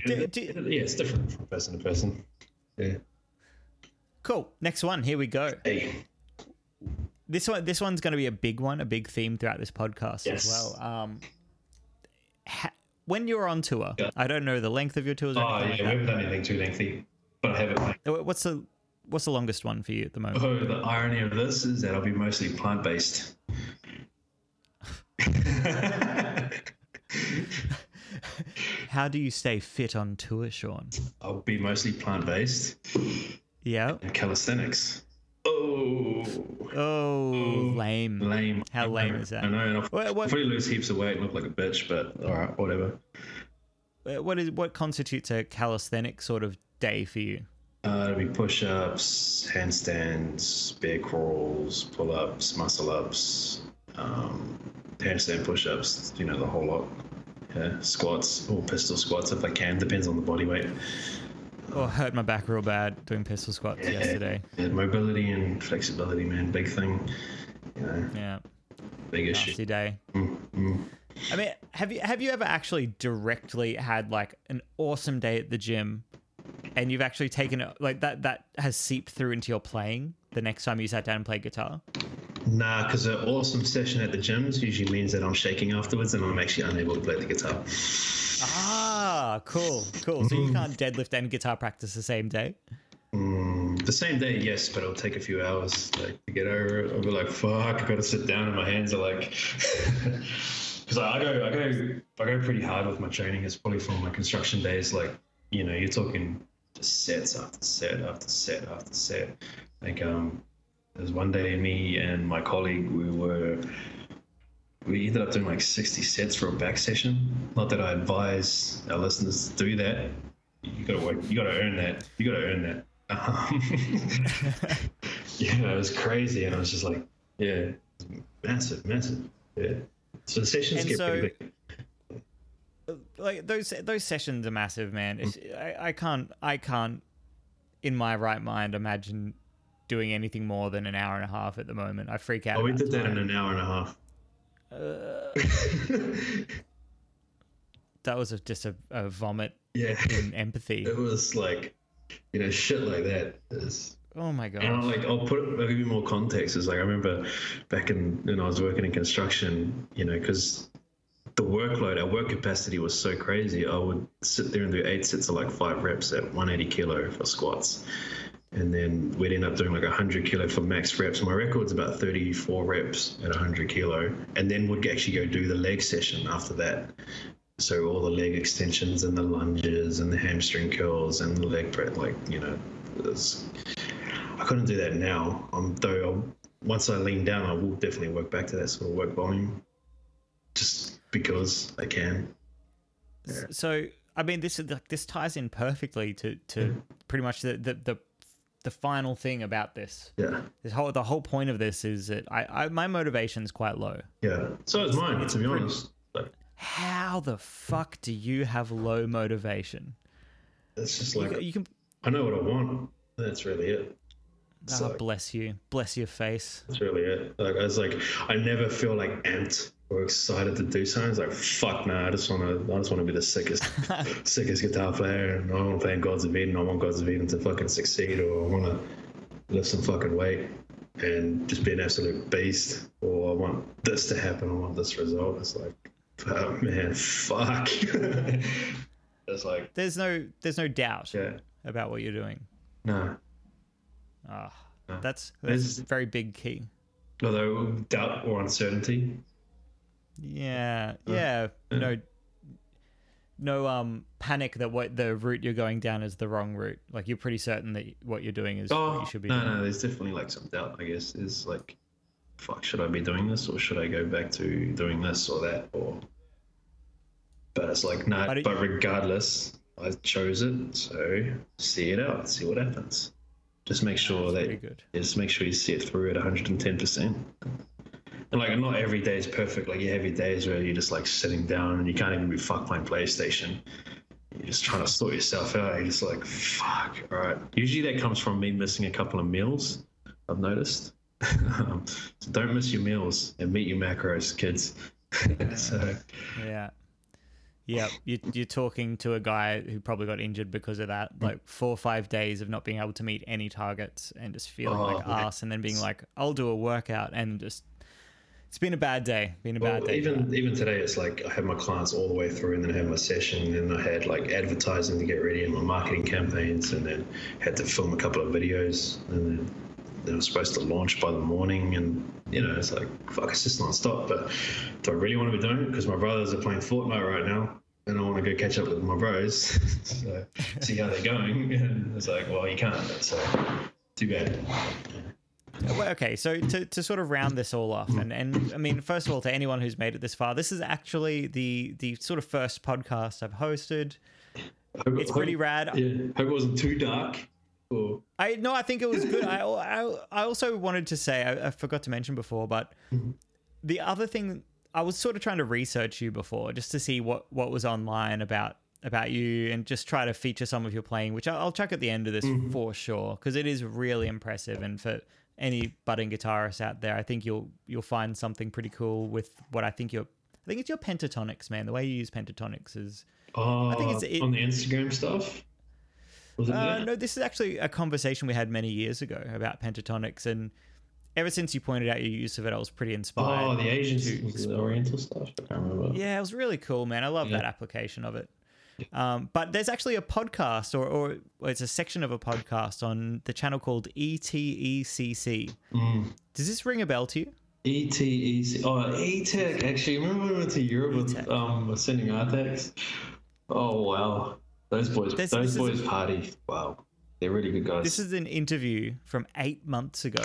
It's different from person to person. Yeah. Cool. Next one. Here we go. Hey. This one's going to be a big one, a big theme throughout this podcast as well. When you're on tour, I don't know the length of your tours. We haven't done anything too lengthy, but I haven't. What's the longest one for you at the moment? Oh, the irony of this is that I'll be mostly plant-based. How do you stay fit on tour, Sean? I'll be mostly plant-based. Yeah. And calisthenics. Oh, lame. How lame is that? I know, and I'll probably lose heaps of weight and look like a bitch, but all right, whatever. What constitutes a calisthenic sort of day for you? It'll be push-ups, handstands, bear crawls, pull-ups, muscle-ups, handstand push-ups, the whole lot. Yeah, squats or pistol squats if I can. Depends on the body weight. Oh, I hurt my back real bad doing pistol squats yesterday. Yeah, mobility and flexibility, man. Big thing. Yeah. Big issue. Nasty day. I mean, have you ever actually directly had like an awesome day at the gym, and you've actually taken it like that has seeped through into your playing the next time you sat down and played guitar? Nah, because an awesome session at the gyms usually means that I'm shaking afterwards and I'm actually unable to play the guitar. Ah, cool. So you can't deadlift and guitar practice the same day? The same day, yes, but it'll take a few hours to get over it. I'll be like, fuck, I've got to sit down and my hands are like... Because I go pretty hard with my training. It's probably from my construction days. Like, you know, you're talking sets after set after set after set. Like, there's one day me and my colleague, we ended up doing like 60 sets for a back session. Not that I advise our listeners to do that. You gotta work. You gotta earn that. Yeah, it was crazy, and I was just like, yeah, massive. Yeah. So the sessions and get pretty big. Like those sessions are massive, man. I can't in my right mind imagine doing anything more than an hour and a half at the moment. I freak out. Oh, we did that in an hour and a half. That was just a vomit. Yeah. In empathy. It was like, you know, shit like that. Oh my god. And I'll give you more context. It's like, I remember back when I was working in construction, you know, because the workload, our work capacity was so crazy. I would sit there and do 8 sets of like 5 reps at 180 kilo for squats. And then we'd end up doing like 100 kilo for max reps. My record's about 34 reps at 100 kilo. And then we'd actually go do the leg session after that. So all the leg extensions and the lunges and the hamstring curls and the leg press, like, you know, I couldn't do that now. Once I lean down, I will definitely work back to that sort of work volume just because I can. Yeah. So, I mean, this ties in perfectly to pretty much the final thing about this. Yeah. The whole point of this is that my motivation's quite low. Yeah. So is mine, to be honest. Like, how the fuck do you have low motivation? It's just like you can. I know what I want. That's really it. Bless you. Bless your face. That's really it. Like, I was like, I never feel like amped or excited to do something. It's like, fuck no, I just want to be the sickest guitar player, and I want to play in Gods of Eden. I want Gods of Eden to fucking succeed, or I want to lift some fucking weight and just be an absolute beast, or I want this to happen, I want this result. It's like, oh man, fuck. It's like there's no doubt about what you're doing. No. Ah, oh, no. That's a very big key. Although doubt or uncertainty. Yeah. No, panic that what the route you're going down is the wrong route. Like, you're pretty certain that what you're doing is what you should be doing. No, there's definitely like some doubt, I guess. There's like, fuck, should I be doing this or should I go back to doing this or that? But it's like, no, but regardless, I chose it. So see it out, see what happens. Just make sure you see it through at 110%. And like, not every day is perfect. Like, you have your days where you're just like sitting down and you can't even be fuck playing PlayStation. You're just trying to sort yourself out. You're just like, fuck, all right. Usually that comes from me missing a couple of meals, I've noticed. So don't miss your meals and meet your macros, kids. So. Yeah. You're talking to a guy who probably got injured because of that, like 4 or 5 days of not being able to meet any targets and just feeling like ass, and then being like, I'll do a workout, and just, it's been a bad day. Even today, it's like I had my clients all the way through, and then I had my session, and then I had like advertising to get ready and my marketing campaigns, and then had to film a couple of videos, and then they were supposed to launch by the morning, and you know, it's like, fuck, it's just non-stop. But do I really want to be doing it? Because my brothers are playing Fortnite right now and I want to go catch up with my bros. So see how they're going. And it's like, well, you can't, so too bad. Okay, so to sort of round this all off, and I mean, first of all, to anyone who's made it this far, this is actually the sort of first podcast I've hosted. It's pretty rad. Yeah, hope it wasn't too dark. Cool. I think it was good. I also wanted to say, I forgot to mention before, but the other thing, I was sort of trying to research you before just to see what was online about you, and just try to feature some of your playing, which I'll chuck at the end of this for sure, because it is really impressive. And for any budding guitarist out there, I think you'll find something pretty cool with what I think it's your pentatonics, man. The way you use pentatonics is I think it's on the Instagram stuff. No, this is actually a conversation we had many years ago about pentatonics, and ever since you pointed out your use of it, I was pretty inspired. Oh, the Asian stuff, the Oriental stuff. I can't remember. Yeah, it was really cool, man. I love that application of it. But there's actually a podcast, or it's a section of a podcast on the channel called ETECC. Does this ring a bell to you? ETEC. Oh, Etek. Actually, remember when we went to Europe with Sending Artax? Oh, wow. Those boys party. Wow. They're really good guys. This is an interview from 8 months ago,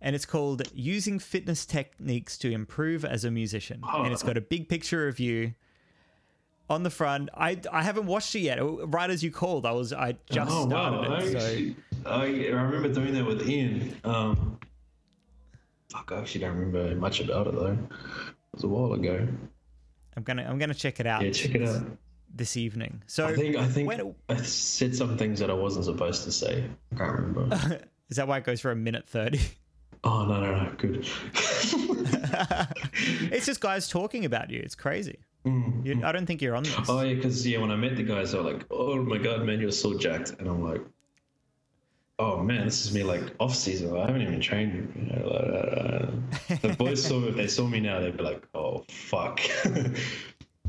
and it's called Using Fitness Techniques to Improve as a Musician. Oh. And it's got a big picture of you on the front. I haven't watched it yet. Right as you called, I just started. Wow. I remember doing that with Ian. I actually don't remember much about it though. It was a while ago. I'm gonna check it out. Yeah, check it out this evening. So I think I said some things that I wasn't supposed to say. I can't remember. Is that why it goes for a minute 30? Oh no, good. It's just guys talking about you. It's crazy. I don't think you're on this. Oh yeah, because when I met the guys, they were like, "Oh my god, man, you're so jacked," and I'm like, oh man, this is me like off season. I haven't even trained. You know, the boys saw me. If they saw me now, they'd be like, "Oh fuck."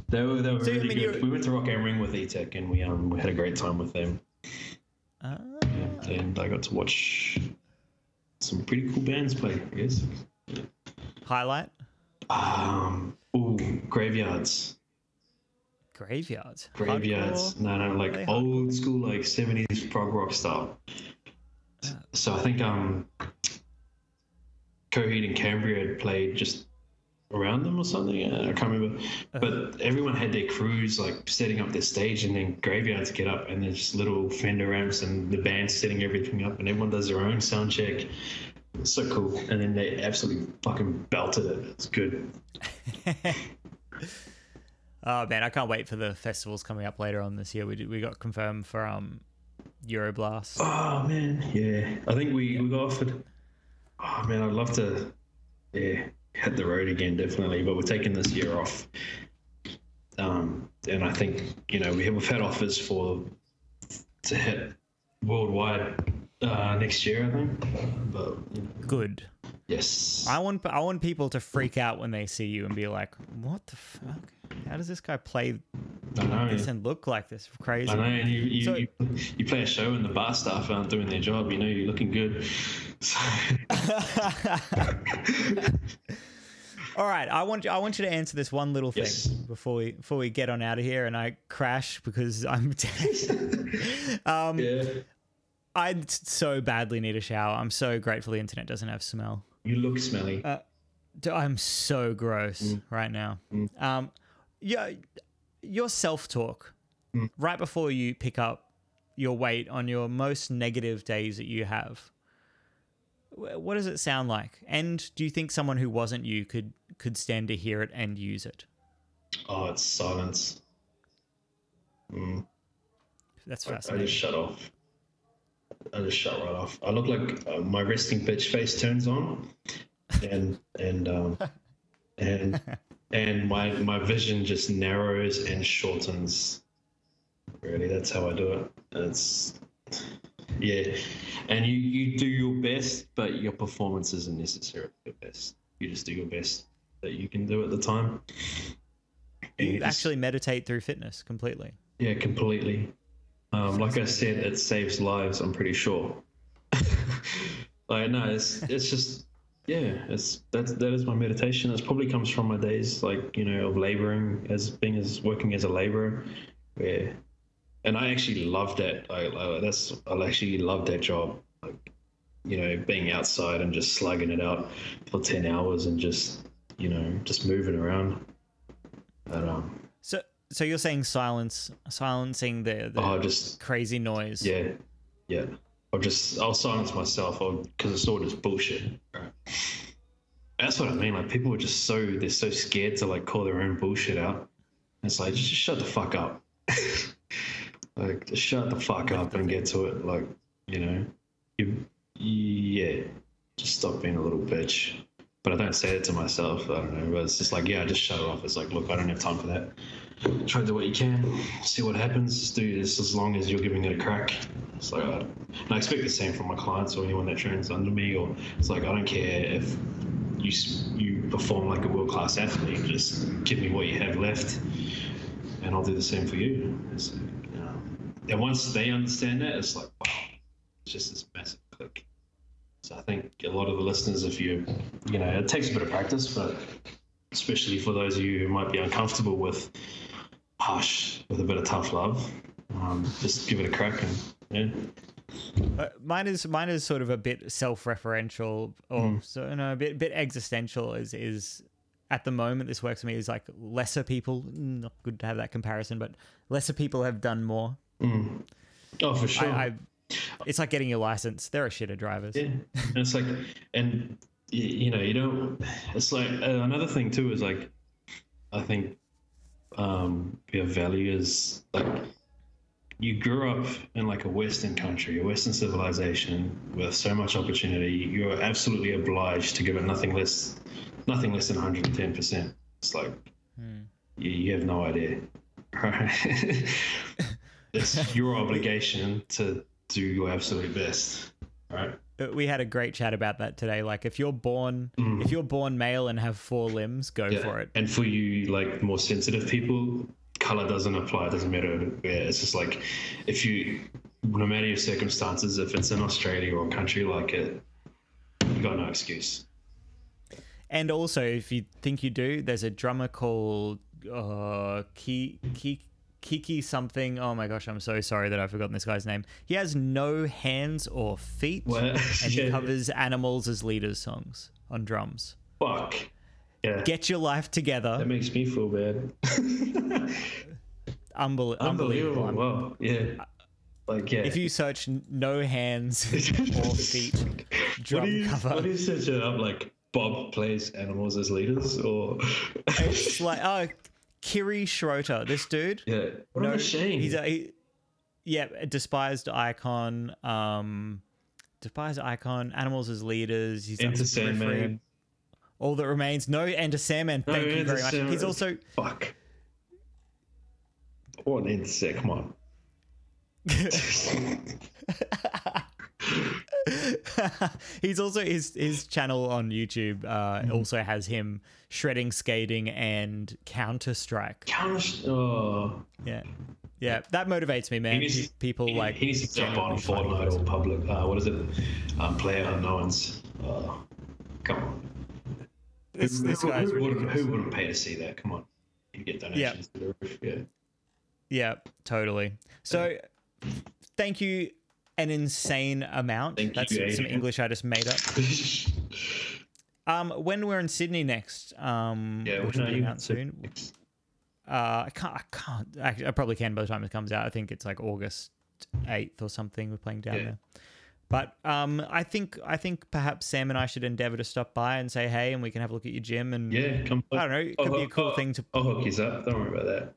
they were so, really good. We went to Rock and Ring with Etek, and we had a great time with them. And I got to watch some pretty cool bands play. I guess. Highlight. Graveyards. Graveyards. Hardcore? No, like old school, like 70s prog rock style. So I think Coheed and Cambria had played just around them or something. I can't remember. But everyone had their crews like setting up their stage, and then Graveyards get up, and there's little Fender amps and the band setting everything up, and everyone does their own sound check. It's so cool. And then they absolutely fucking belted it. It's good. Oh man, I can't wait for the festivals coming up later on this year. We got confirmed for Euroblast. Oh man, yeah. I think we got offered. Oh man, I'd love to. Yeah, hit the road again, definitely. But we're taking this year off. And I think we've had offers to hit worldwide next year, I think. But good. Yes. I want people to freak out when they see you and be like, "What the fuck? How does this guy play like this and look like this? Crazy." I know. And you play a show and the bar staff aren't doing their job. You know you're looking good. So. All right, I want you to answer this one little thing before we get on out of here and I crash because I'm dead. I so badly need a shower. I'm so grateful the internet doesn't have smell. You look smelly. I'm so gross right now. Your self-talk right before you pick up your weight on your most negative days that you have, what does it sound like? And do you think someone who wasn't you could stand to hear it and use it? Oh, it's silence. That's fascinating. I just shut off. I just shut right off. I look like my resting bitch face turns on and my vision just narrows and shortens. Really, that's how I do it. It's and you do your best, but your performance isn't necessarily your best. You just do your best that you can do at the time. You actually meditate through fitness completely. Yeah, completely. Like I said, it saves lives, I'm pretty sure. It's just that is my meditation. It probably comes from my days of laboring, working as a laborer. Yeah. And I actually love that. I actually love that job. Being outside and just slugging it out for 10 hours and just moving around. So you're saying silencing the crazy noise. Yeah, yeah. I'll silence myself because it's all just bullshit. Right? That's what I mean. Like people are just they're so scared to call their own bullshit out. It's like just shut the fuck up. Just shut the fuck up and get to it. Just stop being a little bitch. But I don't say it to myself. I don't know. But it's just I just shut it off. It's look, I don't have time for that. Try to do what you can, see what happens. Just do this as long as you're giving it a crack. So and I expect the same from my clients or anyone that trains under me. Or it's like, I don't care if you perform like a world-class athlete, just give me what you have left and I'll do the same for you. It's like, and once they understand that, it's like, wow, it's just this massive click. So I think a lot of the listeners, if you know, it takes a bit of practice, but especially for those of you who might be uncomfortable with harsh, with a bit of tough love, just give it a crack. And Mine is sort of a bit self-referential, or a bit existential. Is at the moment this works for me is like lesser people. Not good to have that comparison, but lesser people have done more. Mm. Oh, for sure. It's like getting your license. There are shitter drivers. Yeah. And it's like, and you know, you don't. It's like another thing too is like, I think your value is like. You grew up in like a Western country, a Western civilization with so much opportunity. You're absolutely obliged to give it nothing less than 110%. It's like you have no idea, right? It's your obligation to do your absolute best, right? We had a great chat about that today. Like if you're born male and have four limbs, go for it. And for you, like more sensitive people, color doesn't apply. It doesn't matter where. It's just like, if you, no matter your circumstances, if it's in Australia or a country like it, you got no excuse. And also, if you think you do, there's a drummer called Kiki something. Oh my gosh, I'm so sorry that I've forgotten this guy's name. He has no hands or feet, and he covers Animals as Leaders songs on drums. Fuck. Yeah. Get your life together. That makes me feel bad. Unbelievable. Wow. Yeah. Like, yeah. If you search no hands or feet drum cover. What do you search it up? Like Bob plays Animals as Leaders, or it's like Kiri Schroeder. This dude. Yeah. What a machine. He's a Despised Icon. Despised Icon. Animals as Leaders. He's Enter Sandman. All That Remains. No Enter Sandman. Thank you very much. He's also fuck. What an insect, man. He's also his channel on YouTube also has him shredding, skating, and Counter-Strike. Yeah, that motivates me, man. He needs to jump on Fortnite or public. What is it? PlayerUnknown's. Come on. Who wouldn't pay to see that? Come on, you get donations to the roof. Yeah, totally. So, thank you an insane amount. That's some English I just made up. When we're in Sydney next, which will be out soon. I can't. Actually, I probably can by the time it comes out. I think it's like August 8th or something. We're playing down there. But I think perhaps Sam and I should endeavour to stop by and say hey, and we can have a look at your gym and come. I don't know, it could be a cool thing to. I'll hook you up. Don't worry about that.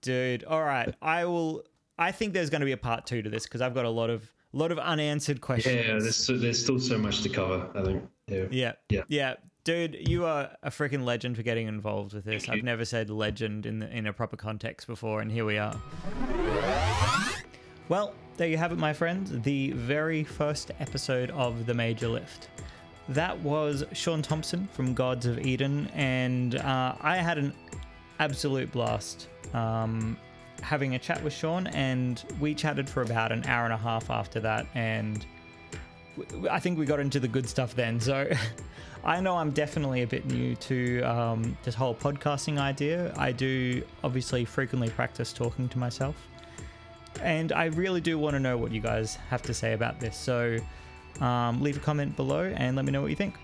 Dude. All right, I will. I think there's going to be a part 2 to this because I've got a lot of unanswered questions. Yeah, there's still so much to cover. I think. Yeah. Dude, you are a freaking legend for getting involved with this. I've never said legend in a proper context before, and here we are. Well, there you have it, my friends, the very first episode of The Major Lift. That was Sean Thomson from Gods of Eden, and I had an absolute blast having a chat with Sean, and we chatted for about an hour and a half after that, and I think we got into the good stuff then, so I know I'm definitely a bit new to this whole podcasting idea. I do obviously frequently practice talking to myself. And I really do want to know what you guys have to say about this. So leave a comment below and let me know what you think.